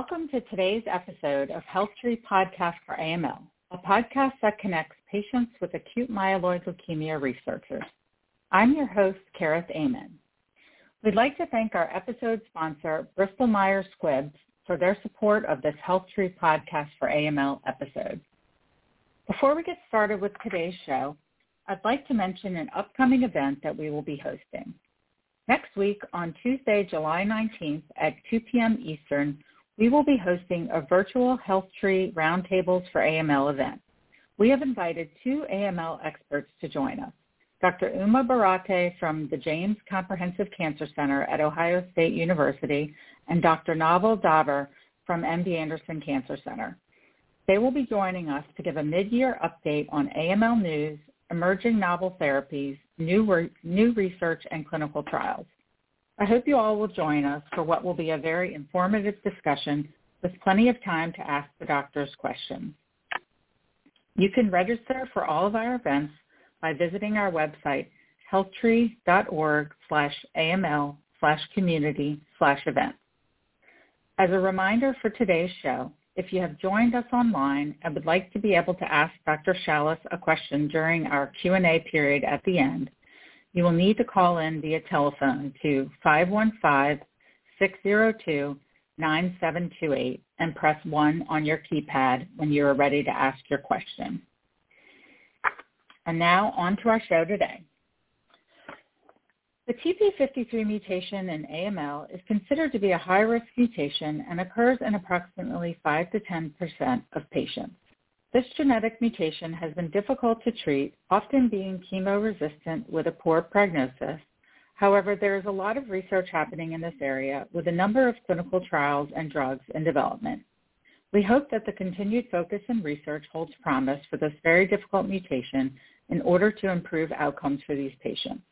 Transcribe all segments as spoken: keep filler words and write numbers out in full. Welcome to today's episode of HealthTree Podcast for A M L, a podcast that connects patients with acute myeloid leukemia researchers. I'm your host, Kareth Amen. We'd like to thank our episode sponsor, Bristol Myers Squibb, for their support of this HealthTree Podcast for A M L episode. Before we get started with today's show, I'd like to mention an upcoming event that we will be hosting. Next week on Tuesday, July nineteenth at two p.m. Eastern, we will be hosting a virtual HealthTree Roundtables for A M L event. We have invited two A M L experts to join us, Doctor Uma Barate from the James Comprehensive Cancer Center at Ohio State University and Doctor Naval Daver from M D Anderson Cancer Center. They will be joining us to give a mid-year update on A M L news, emerging novel therapies, new re- new research, and clinical trials. I hope you all will join us for what will be a very informative discussion with plenty of time to ask the doctors questions. You can register for all of our events by visiting our website, healthtree.org slash AML slash community slash event. As a reminder for today's show, if you have joined us online and would like to be able to ask Doctor Shallis a question during our Q and A period at the end, you will need to call in via telephone to five one five, six zero two, nine seven two eight and press one on your keypad when you are ready to ask your question. And now on to our show today. The T P fifty-three mutation in A M L is considered to be a high-risk mutation and occurs in approximately five to ten percent of patients. This genetic mutation has been difficult to treat, often being chemo-resistant with a poor prognosis. However, there is a lot of research happening in this area with a number of clinical trials and drugs in development. We hope that the continued focus and research holds promise for this very difficult mutation in order to improve outcomes for these patients.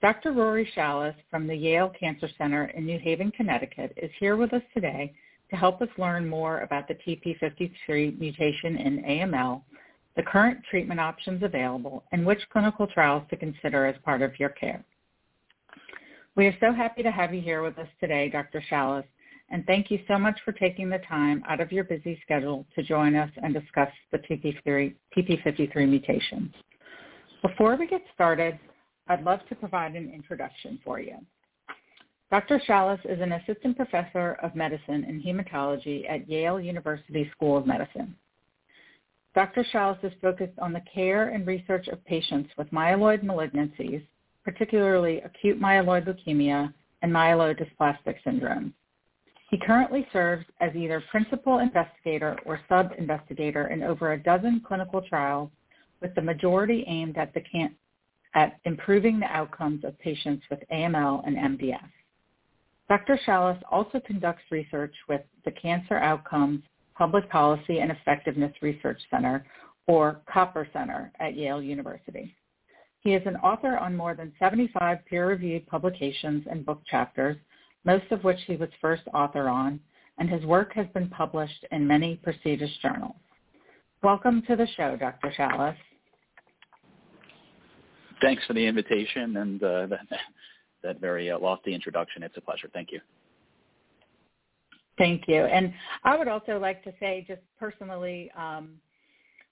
Doctor Rory Shallis from the Yale Cancer Center in New Haven, Connecticut, is here with us today to help us learn more about the T P fifty-three mutation in A M L, the current treatment options available, and which clinical trials to consider as part of your care. We are so happy to have you here with us today, Doctor Shallis, and thank you so much for taking the time out of your busy schedule to join us and discuss the T P fifty-three mutation. Before we get started, I'd love to provide an introduction for you. Doctor Shallis is an assistant professor of medicine and hematology at Yale University School of Medicine. Doctor Shallis is focused on the care and research of patients with myeloid malignancies, particularly acute myeloid leukemia and myelodysplastic syndrome. He currently serves as either principal investigator or sub-investigator in over a dozen clinical trials, with the majority aimed at, the can- at improving the outcomes of patients with A M L and M D S. Doctor Shallis also conducts research with the Cancer Outcomes, Public Policy and Effectiveness Research Center, or COPPER Center, at Yale University. He is an author on more than seventy-five peer-reviewed publications and book chapters, most of which he was first author on, and his work has been published in many prestigious journals. Welcome to the show, Doctor Shallis. Thanks for the invitation and uh, that, that very uh, lofty introduction. It's a pleasure. Thank you. Thank you. And I would also like to say just personally um,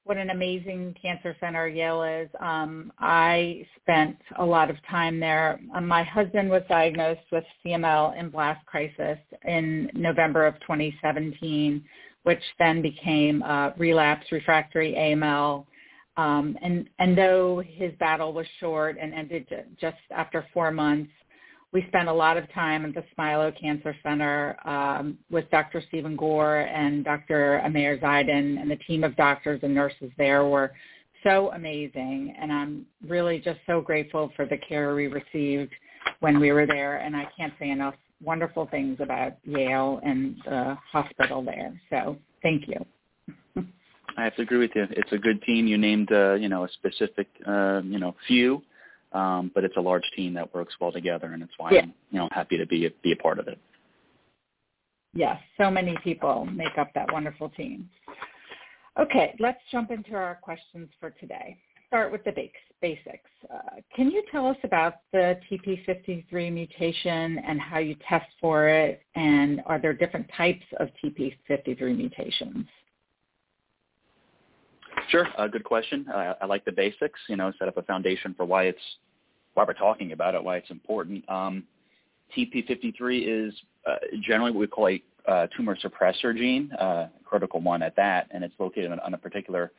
what an amazing cancer center Yale is. Um, I spent a lot of time there. My husband was diagnosed with C M L and blast crisis in November of twenty seventeen, which then became uh, relapse refractory A M L. Um, and, and though his battle was short and ended just after four months, we spent a lot of time at the Smilow Cancer Center um, with Doctor Stephen Gore and Doctor Amir Zaidan, and the team of doctors and nurses there were so amazing. And I'm really just so grateful for the care we received when we were there. And I can't say enough wonderful things about Yale and the hospital there. So thank you. I have to agree with you. It's a good team. You named, uh, you know, a specific, uh, you know, few, um, but it's a large team that works well together, and it's why yeah. I'm, you know, happy to be a, be a part of it. Yes, so many people make up that wonderful team. Okay, let's jump into our questions for today. start with the basics. Uh, can you tell us about the T P fifty-three mutation and how you test for it, and are there different types of T P fifty-three mutations? Sure, uh, good question. Uh, I like the basics, you know, set up a foundation for why it's why we're talking about it, why it's important. Um, T P fifty-three is uh, generally what we call a uh, tumor suppressor gene, uh, critical one at that, and it's located on, on a particular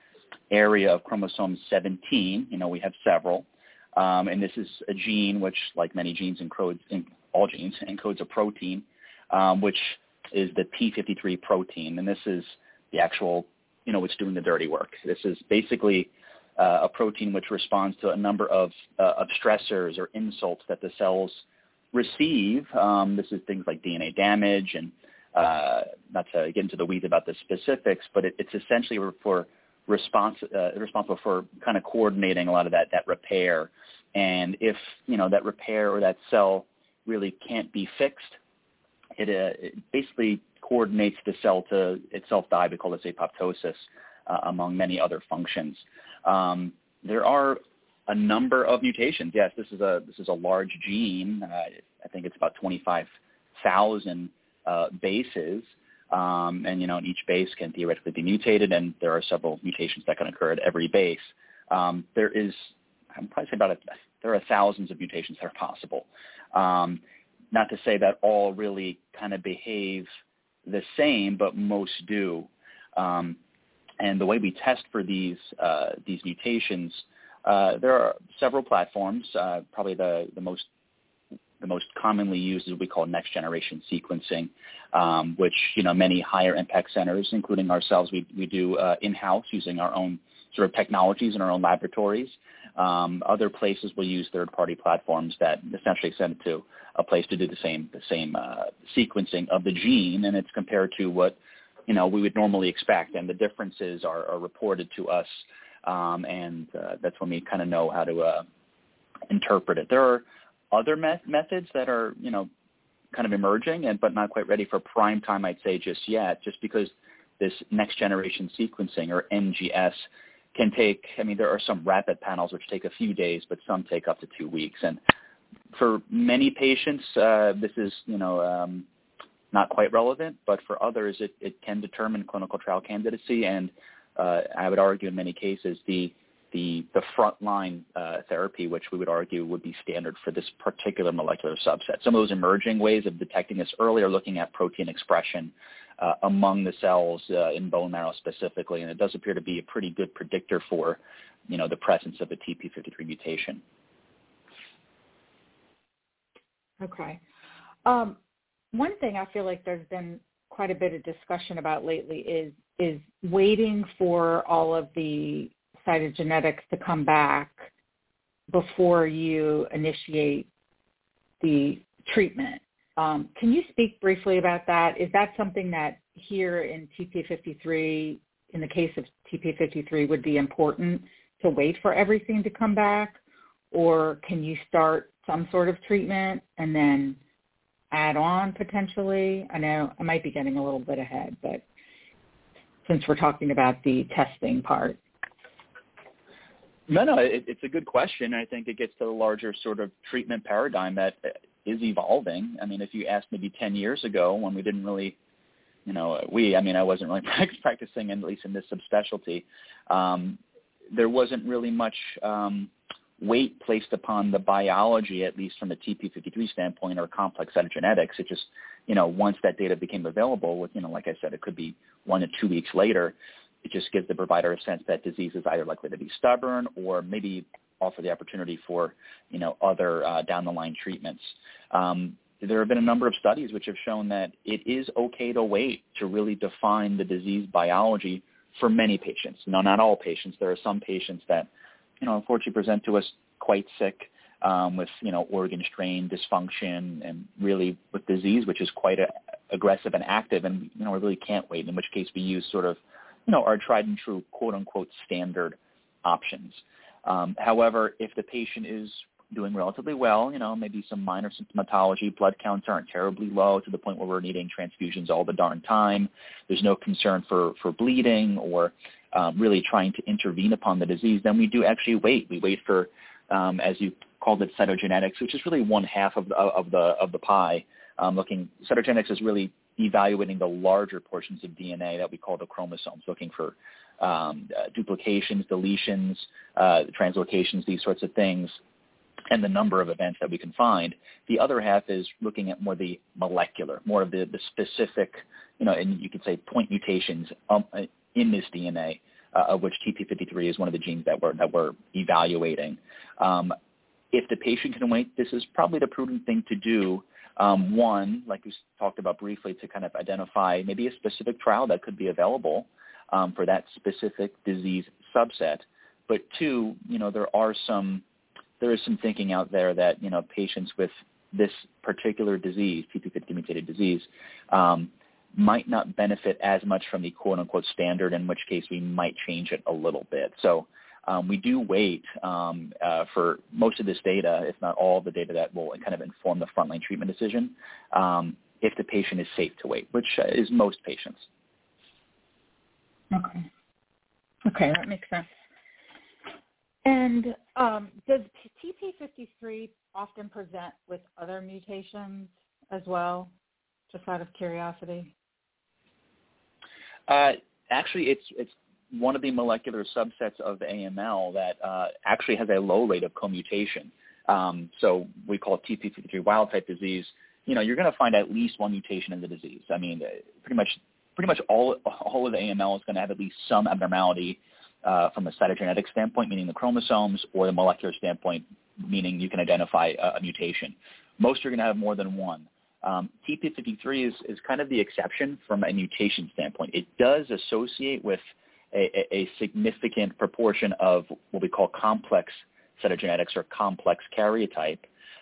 area of chromosome seventeen. You know, we have several, um, and this is a gene which, like many genes, encodes in all genes encodes a protein, um, which is the P fifty-three protein, and this is the actual, you know, it's doing the dirty work. This is basically uh, a protein which responds to a number of, uh, of stressors or insults that the cells receive. Um, this is things like D N A damage, and uh, not to get into the weeds about the specifics, but it, it's essentially for response, uh, responsible for kind of coordinating a lot of that, that repair. And if, you know, that repair or that cell really can't be fixed, it, uh, it basically coordinates the cell to itself die. We call this apoptosis, uh, among many other functions. Um, there are a number of mutations. Yes, this is a this is a large gene. Uh, I think it's about twenty-five thousand uh, bases, um, and you know, and each base can theoretically be mutated, and there are several mutations that can occur at every base. Um, there is, I'm probably saying about a, there are thousands of mutations that are possible. Um, not to say that all really kind of behave the same, but most do. Um, and the way we test for these uh, these mutations. Uh, there are several platforms. Uh, probably the, the most the most commonly used is what we call next generation sequencing, um, which you know many higher impact centers, including ourselves, we we do uh, in house using our own sort of technologies in our own laboratories. Um, other places will use third party platforms that essentially send it to a place to do the same the same uh, sequencing of the gene, and it's compared to what you know we would normally expect, and the differences are, are reported to us. Um, and uh, that's when we kind of know how to uh, interpret it. There are other met- methods that are, you know, kind of emerging, and but not quite ready for prime time, I'd say, just yet, just because this next generation sequencing, or N G S, can take, I mean, there are some rapid panels which take a few days, but some take up to two weeks. And for many patients, uh, this is, you know, um, not quite relevant, but for others, it, it can determine clinical trial candidacy, and Uh, I would argue in many cases the the, the frontline uh, therapy, which we would argue would be standard for this particular molecular subset. Some of those emerging ways of detecting this early are looking at protein expression uh, among the cells uh, in bone marrow specifically, and it does appear to be a pretty good predictor for, you know, the presence of a T P fifty-three mutation. Okay. Um, one thing I feel like there's been quite a bit of discussion about lately is is waiting for all of the cytogenetics to come back before you initiate the treatment. Um, can you speak briefly about that? Is that something that here in T P fifty-three, in the case of T P fifty-three, would be important to wait for everything to come back? Or can you start some sort of treatment and then add on potentially? I know I might be getting a little bit ahead, but since we're talking about the testing part. No, no, it, it's a good question. I think it gets to the larger sort of treatment paradigm that is evolving. I mean, if you asked maybe ten years ago when we didn't really, you know, we, I mean, I wasn't really practicing, at least in this subspecialty, um, there wasn't really much um, weight placed upon the biology, at least from the T P fifty-three standpoint or complex cytogenetics. It just, you know, once that data became available, with, you know, like I said, it could be one to two weeks later, it just gives the provider a sense that disease is either likely to be stubborn or maybe offer the opportunity for, you know, other uh, down-the-line treatments. Um, there have been a number of studies which have shown that it is okay to wait to really define the disease biology for many patients. No, not all patients. There are some patients that, you know, unfortunately present to us quite sick um, with, you know, organ strain, dysfunction, and really with disease, which is quite a, aggressive and active, and, you know, we really can't wait, in which case we use sort of, you know, our tried and true, quote-unquote, standard options. Um, however, if the patient is doing relatively well, you know, maybe some minor symptomatology, blood counts aren't terribly low to the point where we're needing transfusions all the darn time, there's no concern for, for bleeding or um, really trying to intervene upon the disease, then we do actually wait. We wait for, um, as you called it, cytogenetics, which is really one half of the, of the, of the pie. Um, looking, cytogenetics is really evaluating the larger portions of D N A that we call the chromosomes, looking for um, uh, duplications, deletions, uh, translocations, these sorts of things, and the number of events that we can find. The other half is looking at more the molecular, more of the, the specific, you know, and you could say point mutations um, in this D N A, uh, of which T P fifty-three is one of the genes that we're, that we're evaluating. Um, if the patient can wait, this is probably the prudent thing to do. Um, one, like we talked about briefly, to kind of identify maybe a specific trial that could be available um, for that specific disease subset. But two, you know, there are some, there is some thinking out there that, you know, patients with this particular disease, T P fifty-three mutated disease, um, might not benefit as much from the quote-unquote standard, in which case we might change it a little bit. So um, we do wait um, uh, for most of this data, if not all the data that will kind of inform the frontline treatment decision, um, if the patient is safe to wait, which is most patients. Okay. Okay, that makes sense. And um, does T P fifty-three often present with other mutations as well, just out of curiosity? Uh, actually, it's it's one of the molecular subsets of A M L that uh, actually has a low rate of commutation. Um, so we call it T P fifty-three wild-type disease. You know, you're going to find at least one mutation in the disease. I mean, pretty much pretty much all, all of A M L is going to have at least some abnormality Uh, from a cytogenetic standpoint, meaning the chromosomes, or the molecular standpoint, meaning you can identify a, a mutation. Most are going to have more than one. Um, T P fifty-three is, is kind of the exception from a mutation standpoint. It does associate with a, a, a significant proportion of what we call complex cytogenetics or complex karyotype,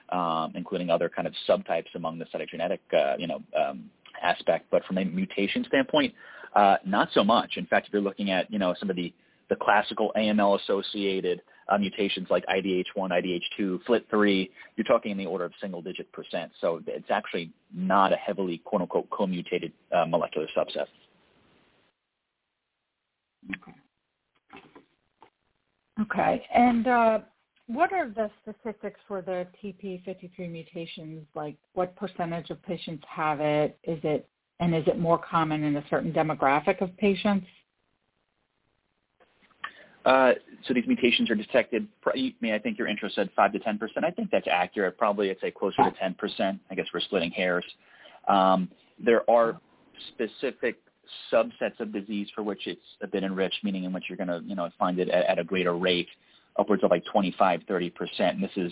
um, including other kind of subtypes among the cytogenetic, uh, you know, um, aspect. But from a mutation standpoint, uh, not so much. In fact, if you're looking at, you know, some of the the classical A M L-associated uh, mutations like I D H one, I D H two, F L T three, you're talking in the order of single-digit percent. So it's actually not a heavily, quote-unquote, co-mutated uh, molecular subset. Okay. Okay. And uh, what are the statistics for the T P fifty-three mutations? Like, what percentage of patients have it? Is it, and is it more common in a certain demographic of patients? Uh, so these mutations are detected, I mean, I think your intro said five to ten percent. I think that's accurate. Probably I'd say closer to ten percent. I guess we're splitting hairs. Um, there are specific subsets of disease for which it's a bit enriched, meaning in which you're going to, you know, find it at, at a greater rate, upwards of like twenty-five, thirty percent. And this is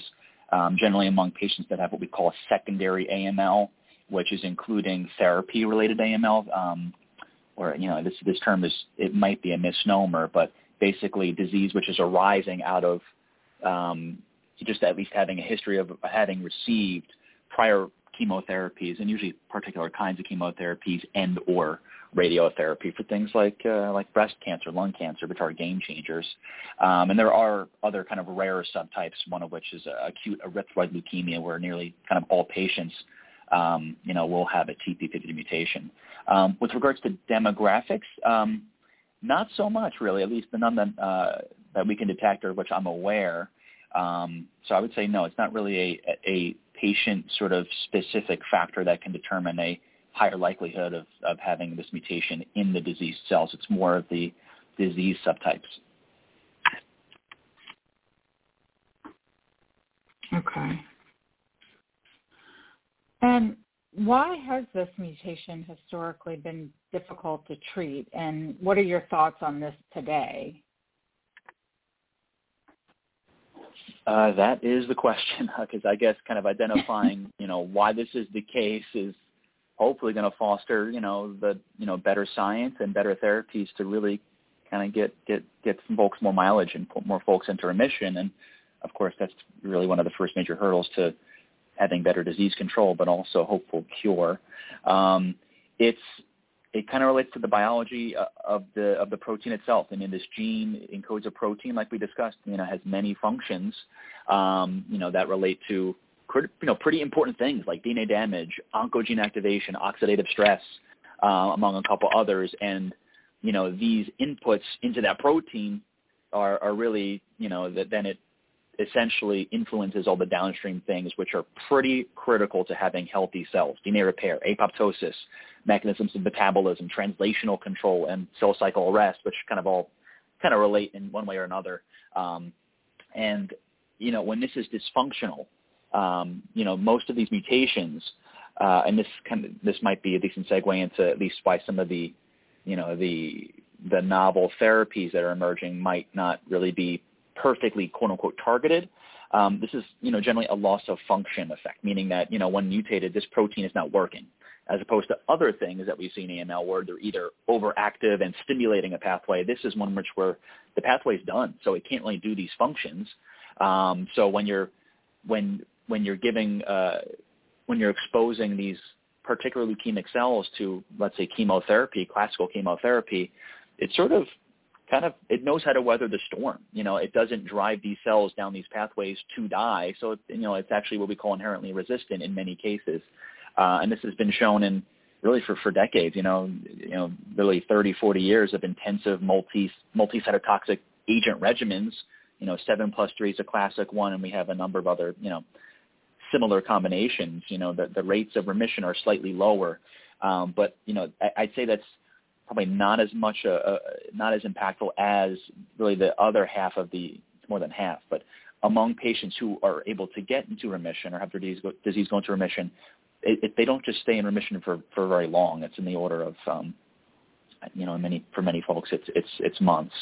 um, generally among patients that have what we call secondary A M L, which is including therapy-related A M L. Um, or, you know, this, this term is, it might be a misnomer, but basically disease which is arising out of um, just at least having a history of having received prior chemotherapies, and usually particular kinds of chemotherapies and or radiotherapy for things like uh, like breast cancer, lung cancer, which are game changers. Um, and there are other kind of rarer subtypes, one of which is acute erythroid leukemia, where nearly kind of all patients um, you know, will have a T P fifty-three mutation. Um, with regards to demographics, um, not so much, really, at least the none that, uh, that we can detect or which I'm aware. Um, so I would say no, it's not really a, a patient sort of specific factor that can determine a higher likelihood of, of having this mutation in the diseased cells. It's more of the disease subtypes. Okay. And why has this mutation historically been difficult to treat, and what are your thoughts on this today? Uh, that is the question, because I guess kind of identifying, you know, why this is the case is hopefully going to foster, you know, the, you know, better science and better therapies to really kind of get, get, get some folks more mileage and put more folks into remission. And of course, that's really one of the first major hurdles to having better disease control, but also hopeful cure. Um, it's it kind of relates to the biology of the of the protein itself. I mean, this gene encodes a protein, like we discussed. You know, has many functions. Um, you know, that relate to crit, you know pretty important things like D N A damage, oncogene activation, oxidative stress, uh, among a couple others. And you know, these inputs into that protein are, are really, you know, that then it essentially influences all the downstream things, which are pretty critical to having healthy cells: D N A repair, apoptosis, mechanisms of metabolism, translational control, and cell cycle arrest, which kind of all kind of relate in one way or another. Um, and, you know, when this is dysfunctional, um, you know, most of these mutations, uh, and this kind of, this might be a decent segue into at least why some of the, you know, the, the novel therapies that are emerging might not really be perfectly, quote unquote, targeted. Um, this is, you know, generally a loss of function effect, meaning that, you know, when mutated, this protein is not working, as opposed to other things that we see in A M L where they're either overactive and stimulating a pathway. This is one which where the pathway is done, so it can't really do these functions. Um, so when you're when when you're giving uh, when you're exposing these particular leukemic cells to, let's say, chemotherapy, classical chemotherapy, it sort of kind of, it knows how to weather the storm. You know, it doesn't drive these cells down these pathways to die. So, it, you know, it's actually what we call inherently resistant in many cases. Uh, and this has been shown in really for, for decades, you know, you know, really thirty, forty years of intensive multi, multi-cytotoxic agent regimens. You know, seven plus three is a classic one, and we have a number of other, you know, similar combinations. You know, the, the rates of remission are slightly lower. Um, but, you know, I, I'd say that's probably not as much, a, a, not as impactful as really the other half of the, more than half, but among patients who are able to get into remission or have their disease go, disease go into remission, it, it, they don't just stay in remission for, for very long. It's in the order of, um, you know, many for many folks, it's it's it's months.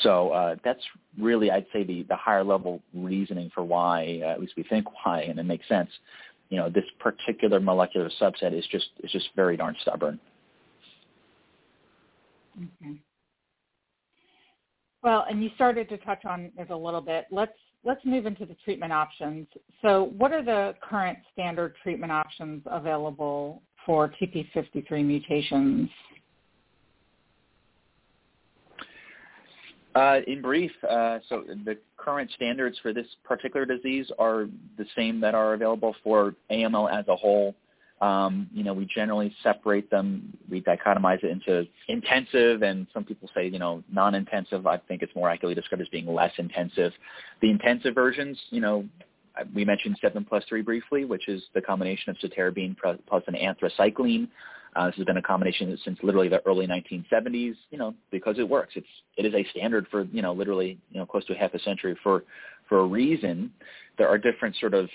So uh, that's really, I'd say, the, the higher level reasoning for why, uh, at least we think why, and it makes sense. You know, this particular molecular subset is just is just very darn stubborn. Okay. Well, and you started to touch on it a little bit. Let's let's move into the treatment options. So what are the current standard treatment options available for T P fifty-three mutations? Uh, in brief, uh, so the current standards for this particular disease are the same that are available for A M L as a whole. Um, you know, we generally separate them. We dichotomize it into intensive, and some people say, you know, non-intensive. I think it's more accurately described as being less intensive. The intensive versions, you know, we mentioned seven plus three briefly, which is the combination of cytarabine plus an anthracycline. Uh, this has been a combination since literally the early nineteen seventies, you know, because it works. It's, it is a standard for, you know, literally, you know, close to half a century for, for a reason. There are different sort of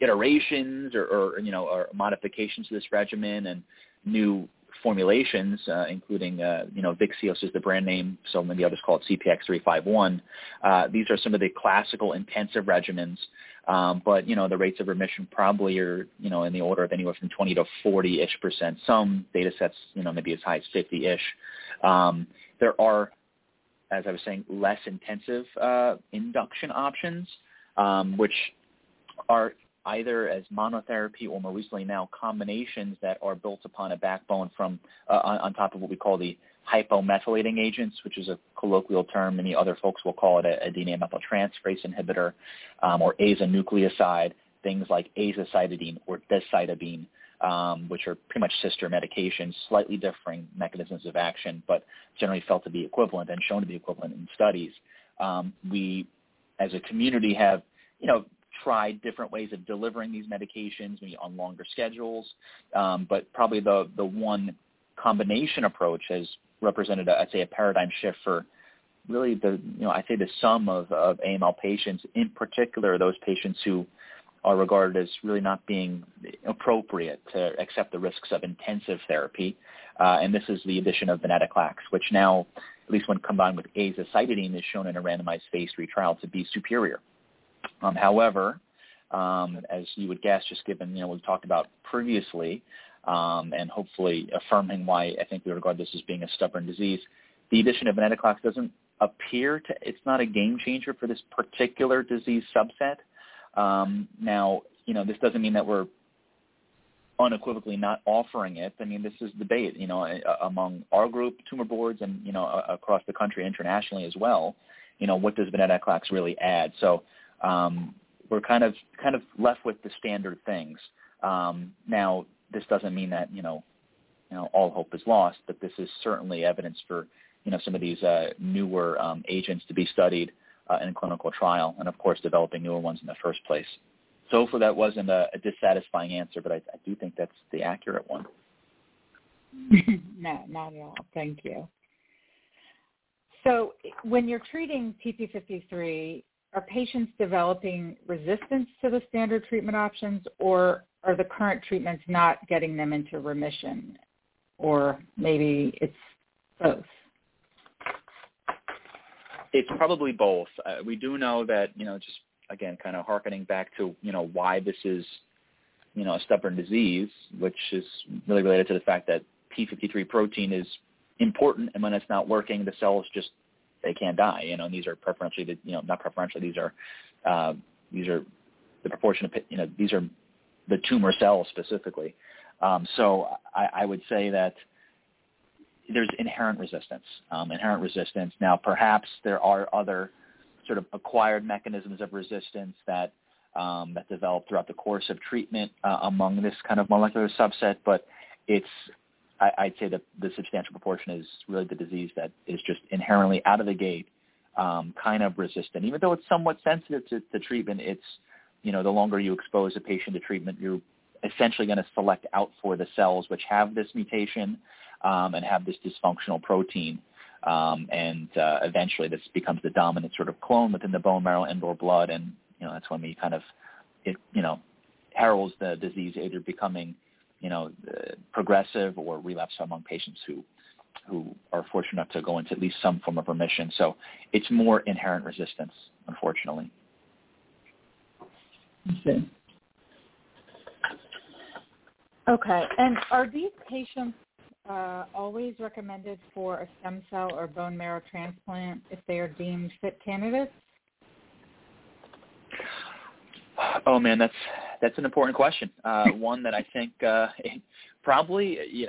iterations or, or you know, or modifications to this regimen and new formulations, uh, including, uh, you know, Vyxeos is the brand name, so many others call it C P X three fifty-one. Uh, these are some of the classical intensive regimens, um, but, you know, the rates of remission probably are, you know, in the order of anywhere from twenty to forty-ish percent. Some data sets, you know, maybe as high as fifty-ish. Um, there are, as I was saying, less intensive uh, induction options, um, which are either as monotherapy or more recently now combinations that are built upon a backbone from uh, on, on top of what we call the hypomethylating agents, which is a colloquial term. Many other folks will call it a, a D N A methyltransferase inhibitor um, or azonucleoside, things like azacitidine or decitabine, um, which are pretty much sister medications, slightly differing mechanisms of action, but generally felt to be equivalent and shown to be equivalent in studies. Um, we, as a community, have, you know, tried different ways of delivering these medications, maybe on longer schedules, um, but probably the the one combination approach has represented, a, I'd say, a paradigm shift for really the, you know, I say the sum of, of A M L patients, in particular those patients who are regarded as really not being appropriate to accept the risks of intensive therapy. Uh, and this is the addition of venetoclax, which now, at least when combined with azacitidine, is shown in a randomized phase three trial to be superior. Um, however, um, as you would guess, just given, you know, we've talked about previously, um, and hopefully affirming why I think we regard this as being a stubborn disease, the addition of venetoclax doesn't appear to, it's not a game changer for this particular disease subset. Um, now, you know, this doesn't mean that we're unequivocally not offering it. I mean, this is debate, you know, among our group, tumor boards, and, you know, across the country, internationally as well. You know, what does venetoclax really add? So, Um, we're kind of kind of left with the standard things. Um, now, this doesn't mean that, you know, you know, all hope is lost, but this is certainly evidence for, you know, some of these uh, newer um, agents to be studied uh, in a clinical trial, and of course developing newer ones in the first place. So hopefully that wasn't a, a dissatisfying answer, but I, I do think that's the accurate one. No, not at all. Thank you. So when you're treating T P fifty-three, are patients developing resistance to the standard treatment options, or are the current treatments not getting them into remission? Or maybe it's both. It's probably both. Uh, we do know that, you know, just again, kind of hearkening back to, you know, why this is, you know, a stubborn disease, which is really related to the fact that P fifty-three protein is important, and when it's not working, the cells just, they can't die, you know, and these are preferentially, the, you know, not preferentially, these are, uh, these are the proportion of, you know, these are the tumor cells specifically. Um, so I, I would say that there's inherent resistance, um, inherent resistance. Now, perhaps there are other sort of acquired mechanisms of resistance that um, that develop throughout the course of treatment uh, among this kind of molecular subset, but it's, I, I'd say that the substantial proportion is really the disease that is just inherently out of the gate, um, kind of resistant. Even though it's somewhat sensitive to, to treatment, it's, you know, the longer you expose a patient to treatment, you're essentially going to select out for the cells which have this mutation um, and have this dysfunctional protein. Um, and uh, eventually this becomes the dominant sort of clone within the bone marrow and or blood. And, you know, that's when we kind of, it, you know, heralds the disease either becoming, you know, uh, progressive or relapse among patients who who are fortunate enough to go into at least some form of remission. So it's more inherent resistance, unfortunately. Okay. Okay. And are these patients uh, always recommended for a stem cell or bone marrow transplant if they are deemed fit candidates? Oh, man, that's that's an important question, uh, one that I think uh, probably yeah,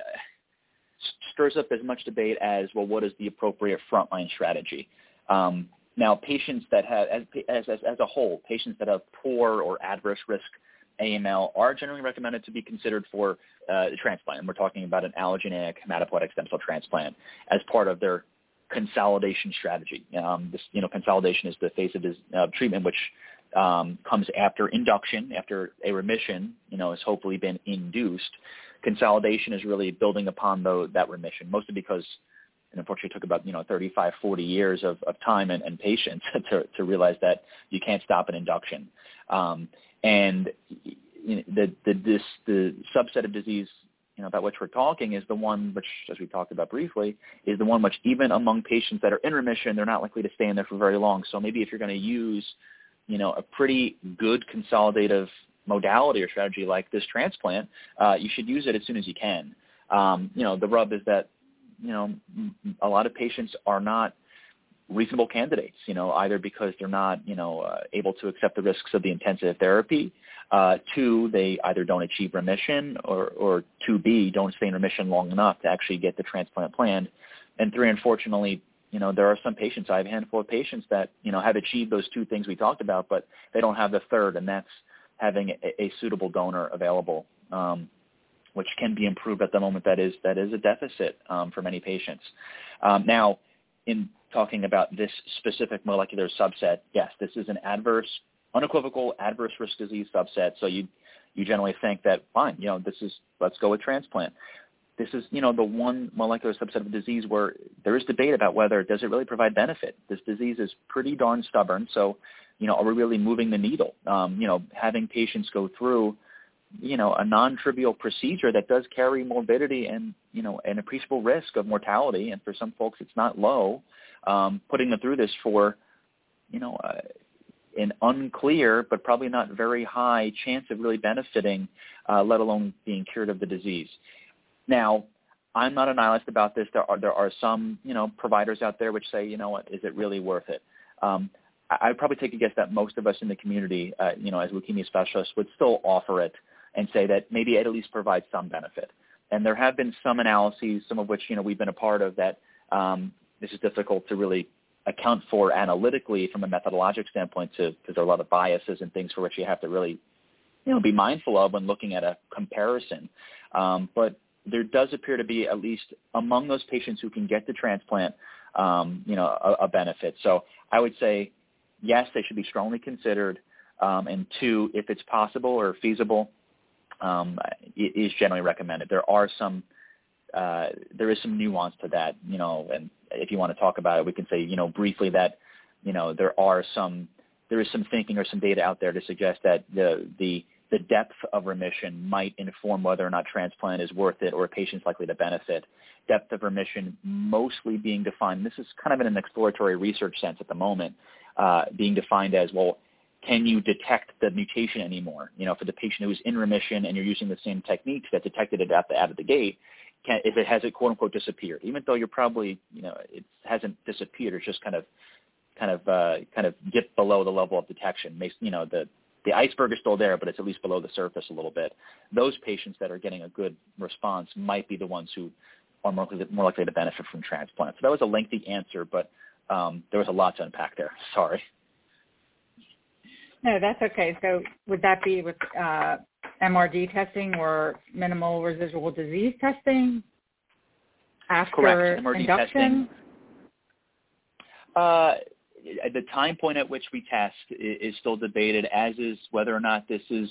stirs up as much debate as, well, what is the appropriate frontline strategy? Um, now, patients that have, as, as as a whole, patients that have poor or adverse risk A M L are generally recommended to be considered for uh, transplant. And we're talking about an allogeneic hematopoietic stem cell transplant as part of their consolidation strategy. Um, this, you know, consolidation is the phase of this, uh, treatment which Um, comes after induction, after a remission, you know, has hopefully been induced. Consolidation is really building upon the, that remission, mostly because, and unfortunately it took about, you know, thirty-five, forty years of, of time and, and patience to, to realize that you can't stop an induction. Um, and you know, the, the, this, the subset of disease, you know, about which we're talking is the one which, as we talked about briefly, is the one which even among patients that are in remission, they're not likely to stay in there for very long. So maybe if you're going to use, you know, a pretty good consolidative modality or strategy like this transplant, uh, you should use it as soon as you can. Um, you know, the rub is that, you know, a lot of patients are not reasonable candidates, you know, either because they're not, you know, uh, able to accept the risks of the intensive therapy. Uh, two, they either don't achieve remission, or, or two B, don't stay in remission long enough to actually get the transplant planned. And three, unfortunately, you know, there are some patients, I have a handful of patients that, you know, have achieved those two things we talked about, but they don't have the third, and that's having a, a suitable donor available, um, which can be improved at the moment. That is, that is a deficit um, for many patients. Um, now, in talking about this specific molecular subset, yes, this is an adverse, unequivocal adverse risk disease subset. So you, you generally think that, fine, you know, this is, let's go with transplant. This is, you know, the one molecular subset of a disease where there is debate about whether, does it really provide benefit? This disease is pretty darn stubborn. So, you know, are we really moving the needle? Um, you know, having patients go through, you know, a non-trivial procedure that does carry morbidity and, you know, an appreciable risk of mortality. And for some folks, it's not low. Um, putting them through this for, you know, uh, an unclear but probably not very high chance of really benefiting, uh, let alone being cured of the disease. Now, I'm not a nihilist about this. There are there are some, you know, providers out there which say, you know what, is it really worth it? Um, I, I'd probably take a guess that most of us in the community, uh, you know, as leukemia specialists, would still offer it and say that maybe it at least provides some benefit. And there have been some analyses, some of which, you know, we've been a part of, that um, this is difficult to really account for analytically from a methodologic standpoint, because there are a lot of biases and things for which you have to really, you know, be mindful of when looking at a comparison. Um, but there does appear to be, at least among those patients who can get the transplant, um, you know, a, a benefit. So I would say, yes, they should be strongly considered. Um, and two, if it's possible or feasible, um, it is generally recommended. There are some, uh, there is some nuance to that, you know, and if you want to talk about it, we can say, you know, briefly that, you know, there are some, there is some thinking or some data out there to suggest that the, the, the depth of remission might inform whether or not transplant is worth it or a patient's likely to benefit. Depth of remission mostly being defined, this is kind of in an exploratory research sense at the moment, uh, being defined as, well, can you detect the mutation anymore? You know, for the patient who is in remission and you're using the same techniques that detected it out the, out of the gate, can, if it has it quote unquote disappeared, even though you're probably, you know, it hasn't disappeared, it's just kind of, kind of, uh, kind of dipped below the level of detection. You know, the, the iceberg is still there, but it's at least below the surface a little bit. Those patients that are getting a good response might be the ones who are more likely, more likely to benefit from transplant. So that was a lengthy answer, but um, there was a lot to unpack there. Sorry. No, that's okay. So would that be with uh, M R D testing or minimal residual disease testing after Correct. M R D induction? Testing. Uh, the time point at which we test is, is still debated, as is whether or not this is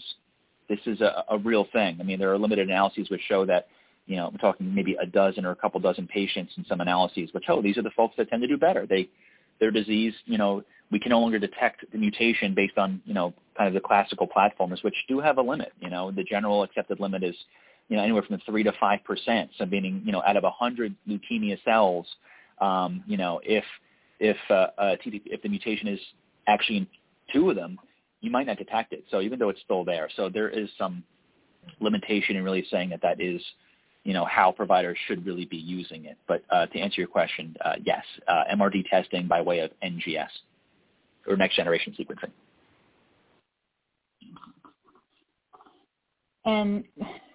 this is a, a real thing. I mean, there are limited analyses which show that, you know, we're talking maybe a dozen or a couple dozen patients in some analyses, which, oh, these are the folks that tend to do better. They Their disease, you know, we can no longer detect the mutation based on, you know, kind of the classical platforms, which do have a limit. You know, the general accepted limit is, you know, anywhere from three to five percent. So meaning, you know, out of a hundred leukemia cells, um, you know, if if uh, uh, if the mutation is actually in two of them, you might not detect it. So even though it's still there, so there is some limitation in really saying that that is, you know, how providers should really be using it. But uh, to answer your question, uh, yes, uh, M R D testing by way of N G S, or next-generation sequencing. And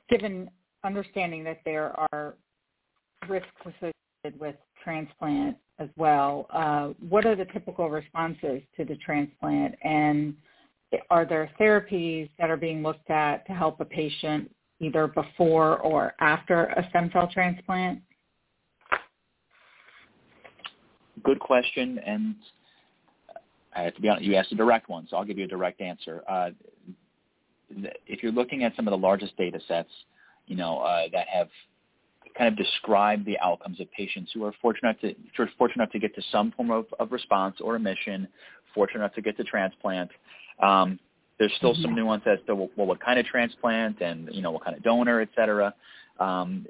given understanding that there are risks associated with transplant as well, uh, what are the typical responses to the transplant? And are there therapies that are being looked at to help a patient either before or after a stem cell transplant? Good question, and I have to be honest, you asked a direct one, so I'll give you a direct answer. Uh, if you're looking at some of the largest data sets, you know, uh, that have kind of described the outcomes of patients who are fortunate to, who are fortunate enough to get to some form of, of response or remission, fortunate enough to get to transplant, um, there's still some nuance as to, well, what kind of transplant and, you know, what kind of donor, et cetera. Um,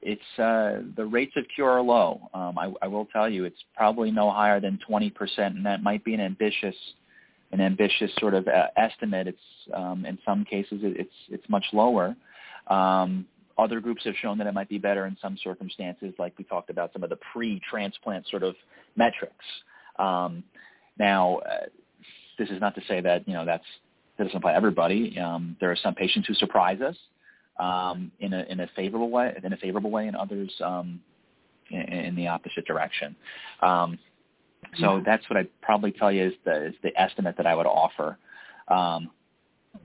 it's uh, the rates of cure are low. Um, I, I will tell you, it's probably no higher than twenty percent, and that might be an ambitious, an ambitious sort of uh, estimate. It's um, in some cases it, it's it's much lower. Um, other groups have shown that it might be better in some circumstances, like we talked about some of the pre-transplant sort of metrics. Um, now. Uh, This is not to say that, you know, that's, that doesn't apply to everybody. Um, there are some patients who surprise us um, in a in a favorable way, in a favorable way, and others um, in, in the opposite direction. Um, so yeah. That's what I'd probably tell you is the, is the estimate that I would offer. Um,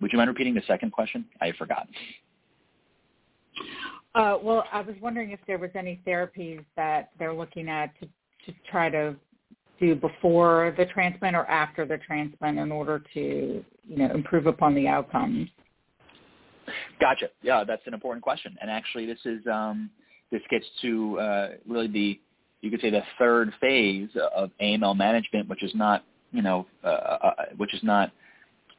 would you mind repeating the second question? I forgot. Uh, well, I was wondering if there was any therapies that they're looking at to, to try to do before the transplant or after the transplant in order to, you know, improve upon the outcomes? Gotcha. Yeah, that's an important question. And actually this is, um, this gets to uh, really the, you could say the third phase of A M L management, which is not, you know, uh, uh, which is not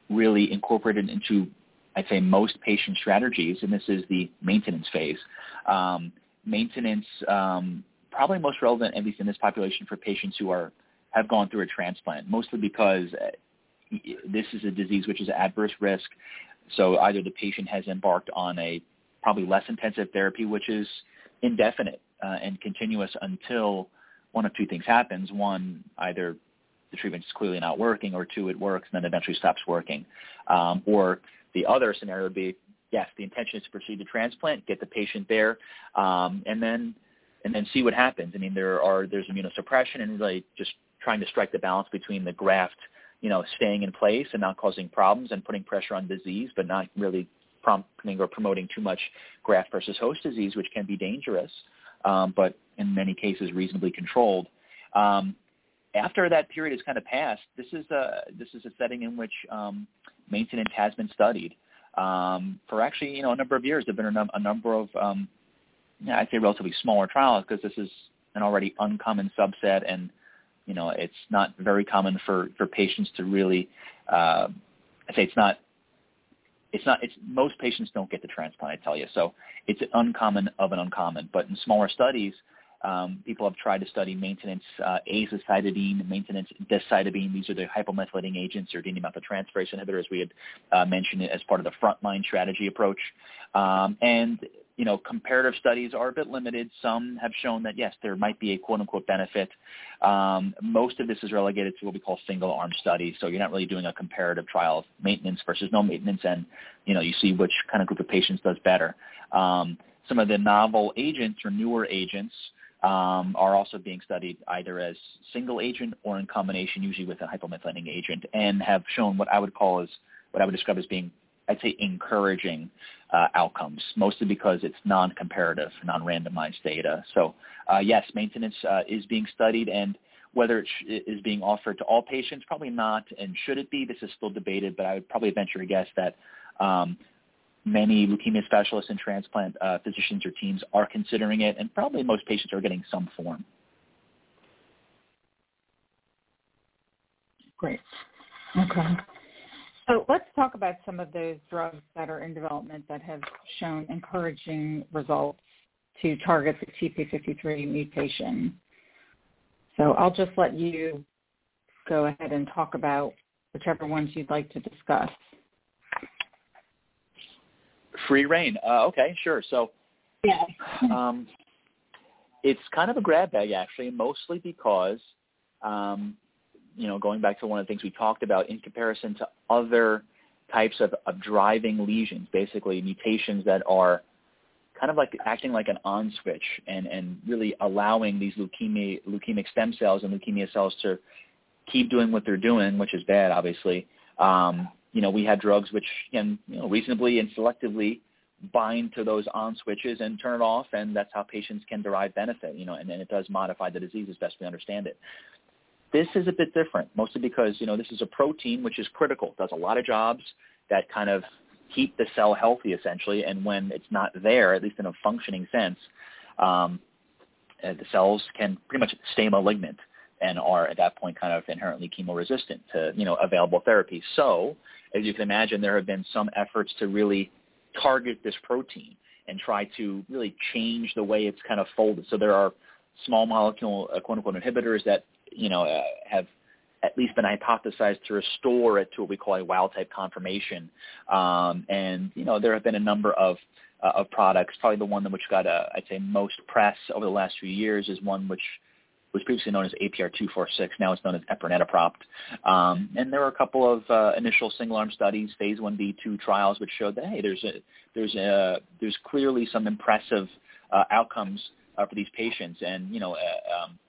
really incorporated into, I'd say, most patient strategies. And this is the maintenance phase. Um, maintenance, um, probably most relevant, at least in this population, for patients who are, have gone through a transplant, mostly because this is a disease which is adverse risk. So either the patient has embarked on a probably less intensive therapy, which is indefinite uh, and continuous until one of two things happens. One, either the treatment's clearly not working, or two, it works and then eventually stops working. Um, or the other scenario would be, yes, the intention is to proceed to transplant, get the patient there, um, and then and then see what happens. I mean, there are, there's immunosuppression and really just trying to strike the balance between the graft, you know, staying in place and not causing problems and putting pressure on disease, but not really prompting or promoting too much graft versus host disease, which can be dangerous, um, but in many cases reasonably controlled. Um, after that period has kind of passed, this is a, this is a setting in which um, maintenance has been studied um, for actually, you know, a number of years. There have been a, num- a number of, um, I'd say, relatively smaller trials because this is an already uncommon subset, and you know, it's not very common for, for patients to really, uh, I say it's not, it's not, it's, most patients don't get the transplant, I tell you. So it's uncommon of an uncommon, but in smaller studies, um, people have tried to study maintenance uh, azacitidine, maintenance decitabine. These are the hypomethylating agents or deamethyl-transferase inhibitors. We had uh, mentioned it as part of the frontline strategy approach. Um, and, you know, comparative studies are a bit limited. Some have shown that, yes, there might be a quote-unquote benefit. Um, most of this is relegated to what we call single-arm studies, so you're not really doing a comparative trial of maintenance versus no maintenance, and, you know, you see which kind of group of patients does better. Um, some of the novel agents or newer agents um, are also being studied either as single agent or in combination, usually with a hypomethylating agent, and have shown what I would call as, what I would describe as being, I'd say, encouraging uh, outcomes, mostly because it's non-comparative, non-randomized data. So, uh, yes, maintenance uh, is being studied, and whether it sh- is being offered to all patients, probably not, and should it be? This is still debated, but I would probably venture to guess that um, many leukemia specialists and transplant uh, physicians or teams are considering it, and probably most patients are getting some form. Great. Okay. So let's talk about some of those drugs that are in development that have shown encouraging results to target the T P fifty-three mutation. So I'll just let you go ahead and talk about whichever ones you'd like to discuss. Free reign. Uh, okay, sure. So yeah. um, it's kind of a grab bag, actually, mostly because um, – you know, going back to one of the things we talked about in comparison to other types of, of driving lesions, basically mutations that are kind of like acting like an on switch and, and really allowing these leukemia, leukemic stem cells and leukemia cells to keep doing what they're doing, which is bad, obviously. Um, you know, we have drugs which can, you know, reasonably and selectively bind to those on switches and turn it off, and that's how patients can derive benefit, you know, and, and it does modify the disease as best we understand it. This is a bit different, mostly because, you know, this is a protein which is critical. It does a lot of jobs that kind of keep the cell healthy, essentially, and when it's not there, at least in a functioning sense, um, the cells can pretty much stay malignant and are at that point kind of inherently chemo-resistant to, you know, available therapy. So, as you can imagine, there have been some efforts to really target this protein and try to really change the way it's kind of folded. So there are small molecule, uh, quote-unquote, inhibitors that, you know, uh, have at least been hypothesized to restore it to what we call a wild-type conformation. Um, and, you know, there have been a number of uh, of products. Probably the one which got, uh, I'd say, most press over the last few years is one which was previously known as A P R two forty-six. Now it's known as Eprenetapopt. Um, and there were a couple of uh, initial single-arm studies, phase one B two trials, which showed that, hey, there's a, there's a, there's clearly some impressive uh, outcomes uh, for these patients. And, you know, uh, um,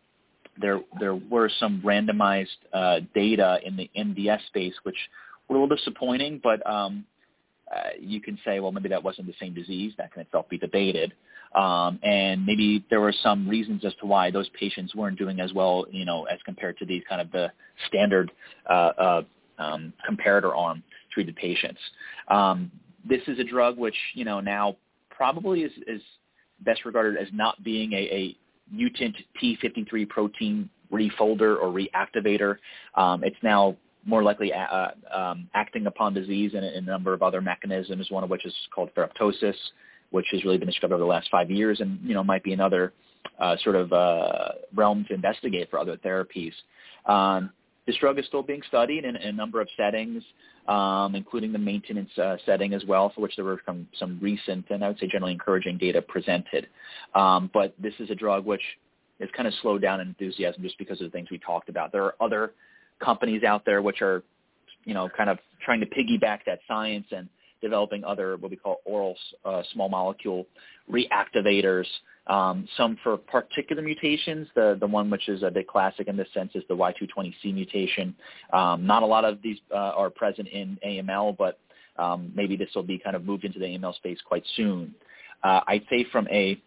There there were some randomized uh, data in the M D S space, which were a little disappointing, but um, uh, you can say, well, maybe that wasn't the same disease. That can itself be debated. Um, and maybe there were some reasons as to why those patients weren't doing as well, you know, as compared to these kind of the standard uh, uh, um, comparator arm treated patients. Um, this is a drug which, you know, now probably is, is best regarded as not being a, a mutant T fifty-three protein refolder or reactivator. Um, it's now more likely a, uh, um, acting upon disease in a, in a number of other mechanisms, one of which is called ferroptosis, which has really been discovered over the last five years and, you know, might be another uh, sort of uh, realm to investigate for other therapies. Um, this drug is still being studied in, in a number of settings, um, including the maintenance uh, setting as well, for which there were some, some recent and I would say generally encouraging data presented. Um, but this is a drug which has kind of slowed down enthusiasm just because of the things we talked about. There are other companies out there which are, you know, kind of trying to piggyback that science and developing other what we call oral uh, small molecule reactivators, um, some for particular mutations. The the one which is a bit classic in this sense is the Y two twenty C mutation. Um, not a lot of these uh, are present in A M L, but um, maybe this will be kind of moved into the A M L space quite soon. Uh, I'd say from a